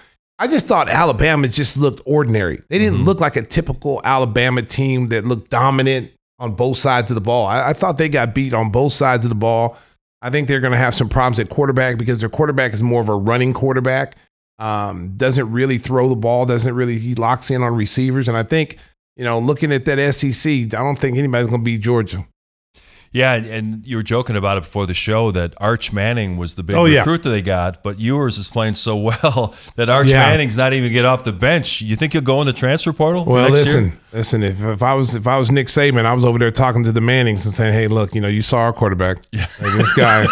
I just thought Alabama just looked ordinary. They didn't look like a typical Alabama team that looked dominant on both sides of the ball. I thought they got beat on both sides of the ball. I think they're going to have some problems at quarterback because their quarterback is more of a running quarterback. Doesn't really throw the ball. He locks in on receivers. And I think, looking at that SEC, I don't think anybody's going to beat Georgia. Yeah, and you were joking about it before the show that Arch Manning was the big recruit that they got, but Ewers is playing so well that Arch Manning's not even get off the bench. You think he'll go in the transfer portal? Well, listen. If I was Nick Saban, I was over there talking to the Mannings and saying, "Hey, look, you saw our quarterback. Yeah. Like this guy,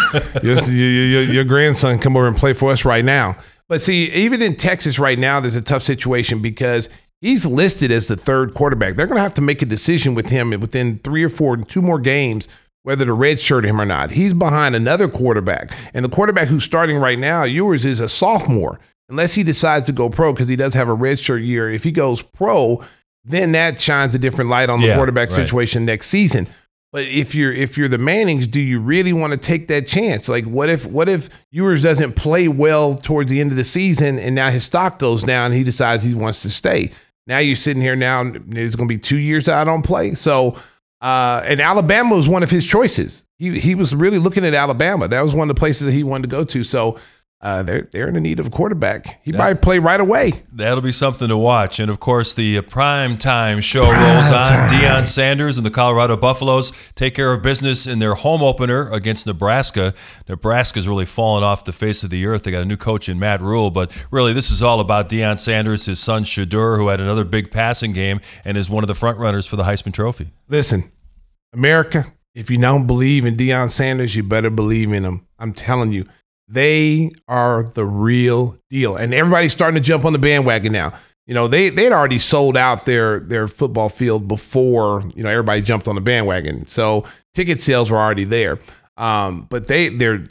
your grandson, come over and play for us right now." But see, even in Texas right now, there's a tough situation because he's listed as the third quarterback. They're going to have to make a decision with him within 3 or 4 more games, whether to redshirt him or not. He's behind another quarterback. And the quarterback who's starting right now, Ewers, is a sophomore, unless he decides to go pro because he does have a redshirt year. If he goes pro, then that shines a different light on the quarterback situation next season. But if you're the Mannings, do you really want to take that chance? Like, what if Ewers doesn't play well towards the end of the season and now his stock goes down and he decides he wants to stay? Now you're sitting here now, it's going to be 2 years that I don't play. So, and Alabama was one of his choices. He was really looking at Alabama. That was one of the places that he wanted to go to. So They're in the need of a quarterback. He might play right away. That'll be something to watch. And, of course, the primetime show rolls on. Deion Sanders and the Colorado Buffaloes take care of business in their home opener against Nebraska. Nebraska's really fallen off the face of the earth. They got a new coach in Matt Rule. But, really, this is all about Deion Sanders, his son Shedeur, who had another big passing game and is one of the front runners for the Heisman Trophy. Listen, America, if you don't believe in Deion Sanders, you better believe in him. I'm telling you. They are the real deal. And everybody's starting to jump on the bandwagon now. You know, they'd already sold out their football field before, you know, everybody jumped on the bandwagon. So ticket sales were already there. But they're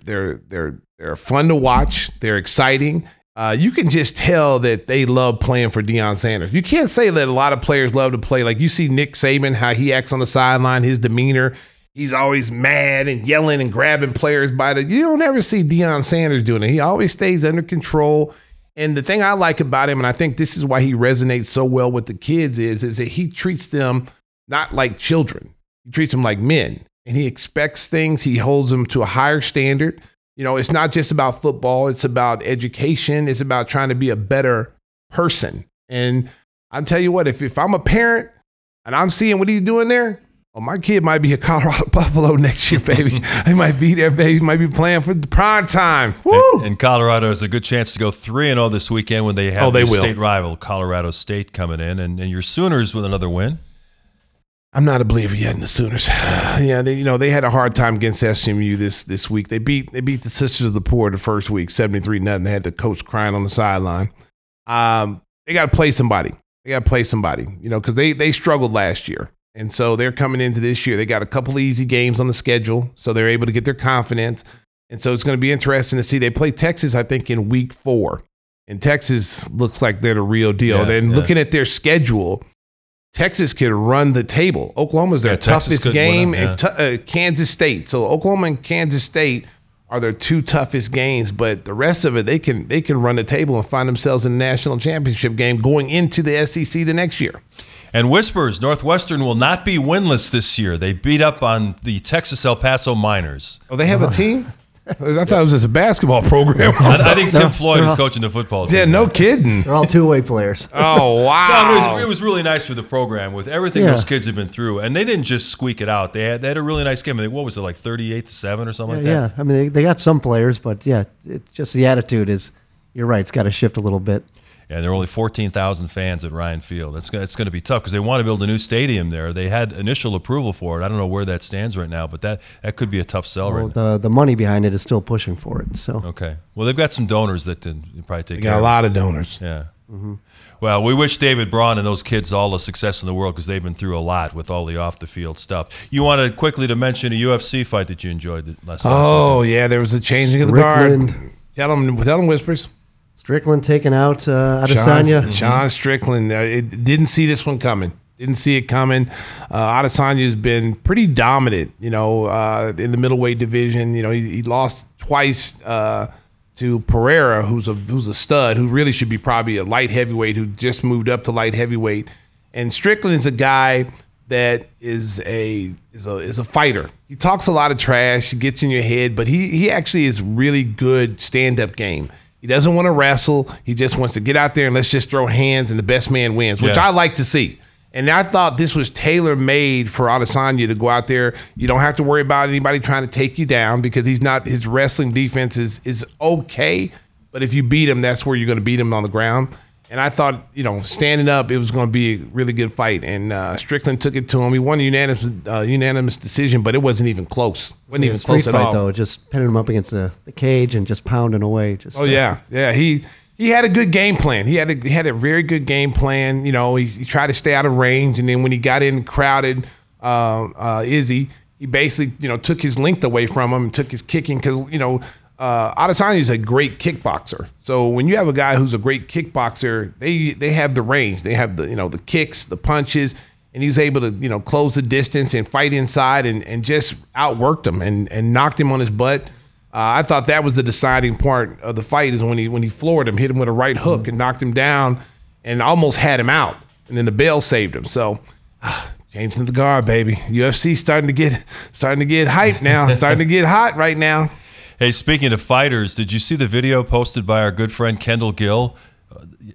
fun to watch. They're exciting. You can just tell that they love playing for Deion Sanders. You can't say that a lot of players love to play. Like you see Nick Saban, how he acts on the sideline, his demeanor. He's always mad and yelling and grabbing players by the... You don't ever see Deion Sanders doing it. He always stays under control. And the thing I like about him, and I think this is why he resonates so well with the kids, is that he treats them not like children. He treats them like men. And he expects things. He holds them to a higher standard. You know, it's not just about football. It's about education. It's about trying to be a better person. And I'll tell you what, if I'm a parent and I'm seeing what he's doing there... Oh, my kid might be a Colorado Buffalo next year, baby. He might be there, baby. He might be playing for the prime time. Woo! And Colorado has a good chance to go 3-0 this weekend when they have their state rival, Colorado State, coming in. And your Sooners with another win. I'm not a believer yet in the Sooners. Yeah, they had a hard time against SMU this week. They beat the Sisters of the Poor the first week, 73-0. They had the coach crying on the sideline. They got to play somebody. You know, because they struggled last year. And so they're coming into this year. They got a couple of easy games on the schedule, so they're able to get their confidence. And so it's going to be interesting to see. They play Texas, I think, in week 4. And Texas looks like they're the real deal. Yeah, then looking at their schedule, Texas could run the table. Oklahoma's their toughest game, and Kansas State. So Oklahoma and Kansas State are their two toughest games, but the rest of it, they can run the table and find themselves in the national championship game going into the SEC the next year. And Whispers, Northwestern will not be winless this year. They beat up on the Texas El Paso Miners. Oh, they have a team? I thought it was just a basketball program. I think Tim Floyd was coaching the football team. Yeah, no kidding. They're all two-way players. Oh, wow. No, it was really nice for the program with everything those kids have been through. And they didn't just squeak it out. They had a really nice game. I think, what was it, like 38-7 or something like that? Yeah, I mean, they got some players, but, just the attitude is, you're right, it's got to shift a little bit. And there are only 14,000 fans at Ryan Field. It's going to be tough because they want to build a new stadium there. They had initial approval for it. I don't know where that stands right now, but that could be a tough sell right now. The money behind it is still pushing for it. So okay. Well, they've got some donors that can probably take care of it. They got a lot of donors. Yeah. Mm-hmm. Well, we wish David Braun and those kids all the success in the world because they've been through a lot with all the off-the-field stuff. You wanted quickly to mention a UFC fight that you enjoyed last night. Oh, yeah. There was a changing of the guard. Tell them, Whispers. Strickland taking out Adesanya. Sean Strickland. Didn't see this one coming. Didn't see it coming. Adesanya's been pretty dominant, you know, in the middleweight division. You know, he lost twice to Pereira, who's a stud, who really should be probably a light heavyweight, who just moved up to light heavyweight. And Strickland's a guy that is a fighter. He talks a lot of trash. He gets in your head, but he actually is really good stand-up game. He doesn't want to wrestle. He just wants to get out there and let's just throw hands and the best man wins, which I like to see. And I thought this was tailor-made for Adesanya to go out there. You don't have to worry about anybody trying to take you down because his wrestling defense is okay. But if you beat him, that's where you're going to beat him, on the ground. And I thought, you know, standing up, it was going to be a really good fight. And Strickland took it to him. He won a unanimous decision, but it wasn't even close. It wasn't even close at all. Though, just pinning him up against the cage and just pounding away. Yeah. He had a good game plan. He had a very good game plan. You know, he tried to stay out of range, and then when he got in crowded, Izzy, he basically, you know, took his length away from him and took his kicking because, you know. Adesanya is a great kickboxer. So when you have a guy who's a great kickboxer, they have the range. They have the kicks, the punches, and he was able to, you know, close the distance and fight inside and just outworked him and knocked him on his butt. I thought that was the deciding part of the fight is when he floored him, hit him with a right hook and knocked him down and almost had him out. And then the bell saved him. So changing the guard, baby. UFC starting to get hyped now, starting to get hot right now. Hey, speaking of fighters, did you see the video posted by our good friend Kendall Gill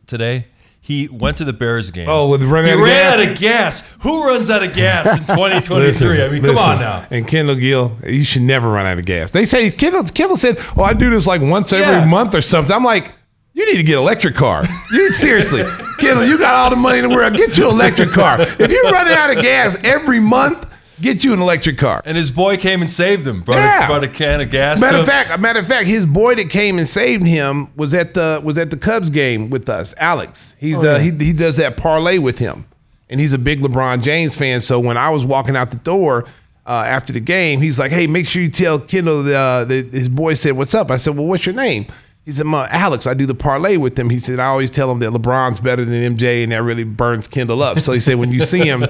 today? He went to the Bears game. Oh, with he ran out of gas. Who runs out of gas in 2023? Come on now. And Kendall Gill, you should never run out of gas. They say Kendall said, "Oh, I do this like once every month or something." I'm like, you need to get an electric car. Seriously, Kendall, you got all the money in the world. Get you an electric car. If you're running out of gas every month, get you an electric car. And his boy came and saved him. Brought a can of gas. Matter of fact, his boy that came and saved him was at the Cubs game with us, Alex. He does that parlay with him, and he's a big LeBron James fan. So when I was walking out the door after the game, he's like, "Hey, make sure you tell Kendall that his boy said what's up." I said, "Well, what's your name?" He said, "Alex, I do the parlay with him." He said, "I always tell him that LeBron's better than MJ, and that really burns Kendall up." So he said, "When you see him,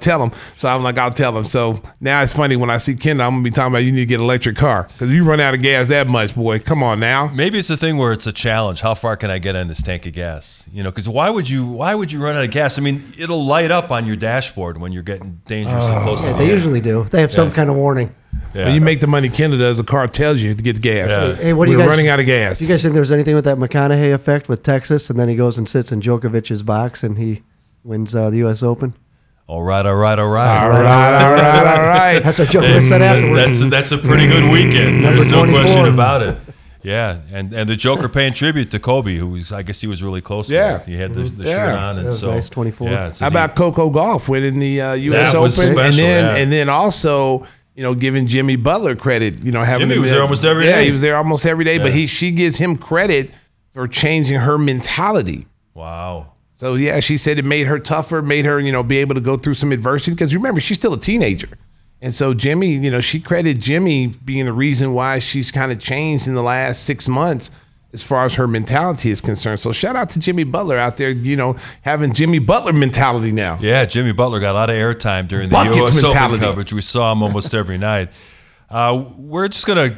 tell him." So I'm like, "I'll tell him." So now it's funny when I see Kendall, I'm gonna be talking about you need to get an electric car because you run out of gas that much, boy. Come on now. Maybe it's a thing where it's a challenge. How far can I get in this tank of gas? Because why would you run out of gas? I mean, it'll light up on your dashboard when you're getting dangerous and close to the gas. They usually do. They have some kind of warning. Yeah. When you make the money Kendall does, the car tells you to get the gas. Yeah. Hey, we're running out of gas. You guys think there's anything with that McConaughey effect with Texas, and then he goes and sits in Djokovic's box, and he wins the U.S. Open? All right. That's what Djokovic said afterwards. That's a pretty good weekend. There's no question about it. Yeah, and the Joker paying tribute to Kobe, who was, I guess he was really close to it. He had the shirt on. And that was so nice, 24. Yeah, how about Coco Gauff winning the U.S. Open? Special, and then also... giving Jimmy Butler credit, having Jimmy was there almost every day. Yeah, he was there almost every day, but she gives him credit for changing her mentality. Wow. So yeah, she said it made her tougher, made her, be able to go through some adversity because remember, she's still a teenager. And so Jimmy, she credited Jimmy being the reason why she's kind of changed in the last 6 months as far as her mentality is concerned. So shout out to Jimmy Butler out there, having Jimmy Butler mentality now. Yeah, Jimmy Butler got a lot of airtime during the U.S. Open coverage. We saw him almost every night. We're just going to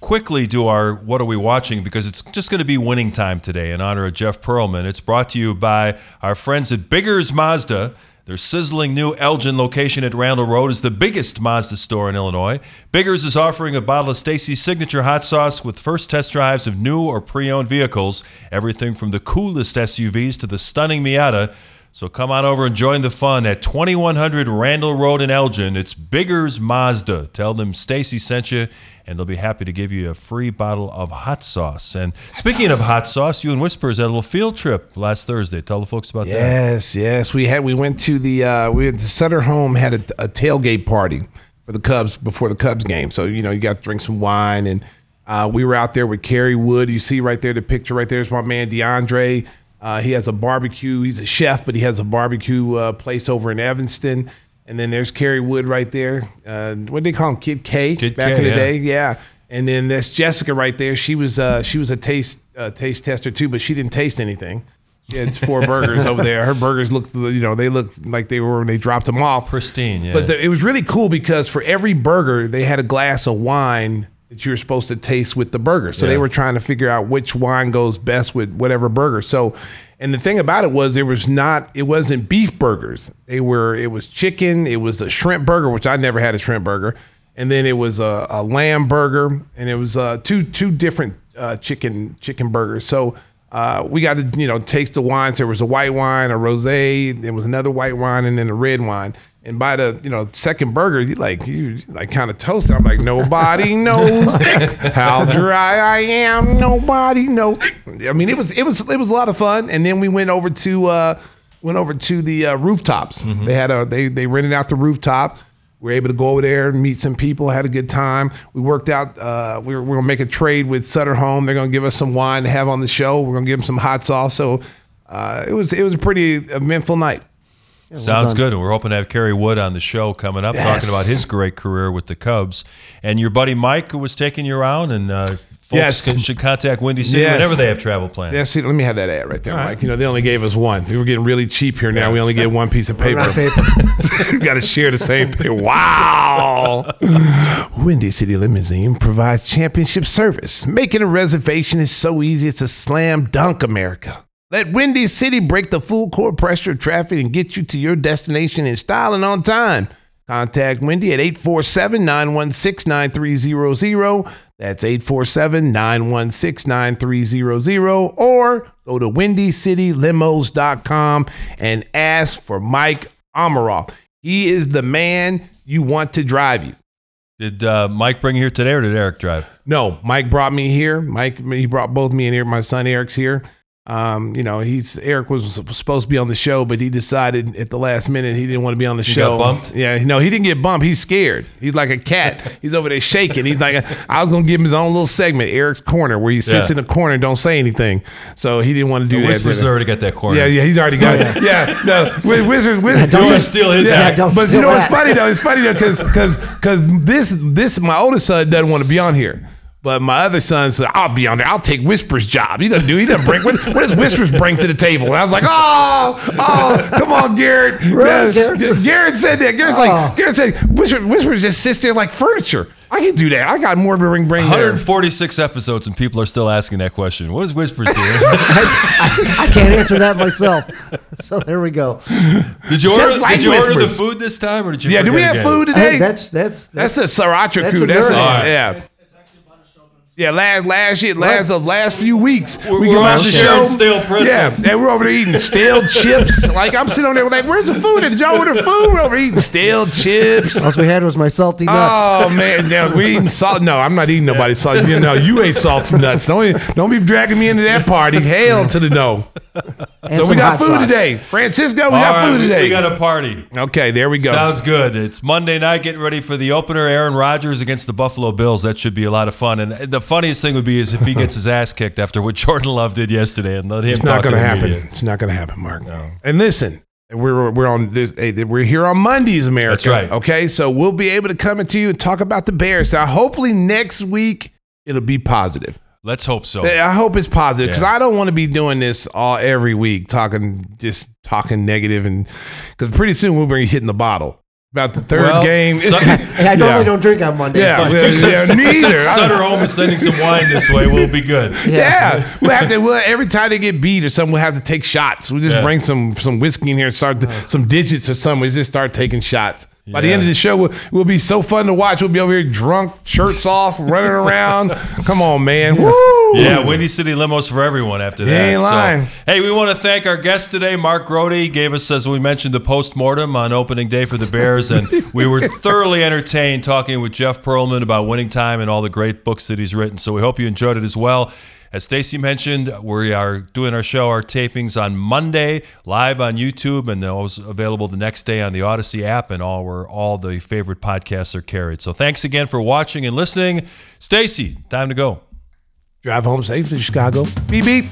quickly do our What Are We Watching because it's just going to be winning time today in honor of Jeff Pearlman. It's brought to you by our friends at Biggers Mazda. Their sizzling new Elgin location at Randall Road is the biggest Mazda store in Illinois. Biggers is offering a bottle of Stacey's signature hot sauce with first test drives of new or pre-owned vehicles, everything from the coolest SUVs to the stunning Miata. So come on over and join the fun at 2100 Randall Road in Elgin. It's Biggers Mazda. Tell them Stacey sent you, and they'll be happy to give you a free bottle of hot sauce. And speaking of hot sauce, you and Whispers had a little field trip last Thursday. Tell the folks about that. Yes. We went to the Sutter home, had a tailgate party for the Cubs before the Cubs game. So, you got to drink some wine. And we were out there with Kerry Wood. You see right there, the picture right there is my man DeAndre. He has a barbecue. He's a chef, but he has a barbecue place over in Evanston. And then there's Kerry Wood right there. What did they call him? Kid K back in the day. Yeah. And then that's Jessica right there. She was a taste tester too, but she didn't taste anything. Yeah, it's 4 burgers over there. Her burgers look, they look like they were when they dropped them off. Pristine, yeah. But it was really cool because for every burger, they had a glass of wine that you were supposed to taste with the burger. So they were trying to figure out which wine goes best with whatever burger. So, and the thing about it was it wasn't beef burgers. It was chicken. It was a shrimp burger, which I never had a shrimp burger. And then it was a lamb burger, and it was two different chicken burgers. So we got to, taste the wines. So there was a white wine, a rosé, there was another white wine, and then a red wine. And by the second burger, you kind of toasted. I'm like, nobody knows how dry I am. Nobody knows. I mean, it was a lot of fun. And then we went over to the rooftops. Mm-hmm. They rented out the rooftop. We were able to go over there and meet some people. Had a good time. We worked out. We're gonna make a trade with Sutter Home. They're gonna give us some wine to have on the show. We're gonna give them some hot sauce. So it was a pretty eventful night. Yeah, sounds good. And we're hoping to have Kerry Wood on the show coming up, talking about his great career with the Cubs. And your buddy Mike was taking you around, and folks should contact Windy City whenever they have travel plans. Yes, let me have that ad right there, right, Mike. They only gave us one. We were getting really cheap here now. We only get one piece of paper. We got to share the same paper. Wow. Windy City Limousine provides championship service. Making a reservation is so easy. It's a slam dunk, America. Let Windy City break the full court pressure of traffic and get you to your destination in style and on time. Contact Wendy at 847-916-9300. That's 847-916-9300. Or go to WendyCityLimos.com and ask for Mike Omaroff. He is the man you want to drive you. Did Mike bring you here today or did Eric drive? No, Mike brought me here. He brought both me and Eric. My son Eric's here. Eric was supposed to be on the show, but he decided at the last minute he didn't want to be on the show. Got bumped? Yeah, no, he didn't get bumped. He's scared. He's like a cat. He's over there shaking. He's like, I was going to give him his own little segment, Eric's Corner, where he sits in the corner and don't say anything. So he didn't want to do that. Whispers already got that corner. Yeah, he's already got it. Yeah, no, Wizards. Don't steal his act. But you know what's funny though? It's funny though because this my oldest son doesn't want to be on here. But my other son said, I'll be on there. I'll take Whisper's job. He doesn't bring. What does Whispers bring to the table? And I was like, oh, come on, Garrett. Really? Garrett said that. Garrett said, Whisper just sits there like furniture. I can do that. I got more to bring. 146 episodes and people are still asking that question. What is Whispers doing? I can't answer that myself. So there we go. Did you order the food this time, or did you? Yeah. Did we have food today? Hey, that's a sriracha coup. That's it. Yeah. Yeah, last few weeks. We come out the show. Stale pretzels. Yeah, and we're over there eating stale chips. Like, I'm sitting over there like, where's the food? Did y'all order food? We're over there eating stale chips. All we had was my salty nuts. Oh, man. Yeah, we eating salt. No, I'm not eating nobody's salty. No, you ate salty nuts. Don't be dragging me into that party. Hail to the no. And so we got food today. Francisco, food today. We got a party. Okay, there we go. Sounds good. It's Monday night, getting ready for the opener. Aaron Rodgers against the Buffalo Bills. That should be a lot of fun. And the funniest thing would be is if he gets his ass kicked after what Jordan Love did yesterday, and let him. It's not going to happen. It's not going to happen, Mark. No. And listen, we're on this. Hey, we're here on Mondays, America. That's right. Okay, so we'll be able to come into you and talk about the Bears. Now, hopefully next week it'll be positive. Let's hope so. I hope it's positive because I don't want to be doing this every week talking negative, and because pretty soon we'll be hitting the bottle. About the third game. I normally don't drink on Monday. Yeah, neither. Sutter Home is sending some wine this way. We'll be good. Yeah. Every time they get beat or something, we'll have to take shots. We'll just bring some whiskey in here and start some digits or something. We just start taking shots. Yeah. By the end of the show, we'll be so fun to watch. We'll be over here drunk, shirts off, running around. Come on, man. Woo! Yeah, Windy City Limos for everyone after that. Ain't lying. So, hey, we want to thank our guest today. Mark Grote gave us, as we mentioned, the postmortem on opening day for the Bears. And we were thoroughly entertained talking with Jeff Perlman about Winning Time and all the great books that he's written. So we hope you enjoyed it as well. As Stacey mentioned, we are doing our tapings on Monday, live on YouTube, and those available the next day on the Odyssey app and where all the favorite podcasts are carried. So thanks again for watching and listening. Stacey, time to go. Drive home safe to Chicago. Beep, beep.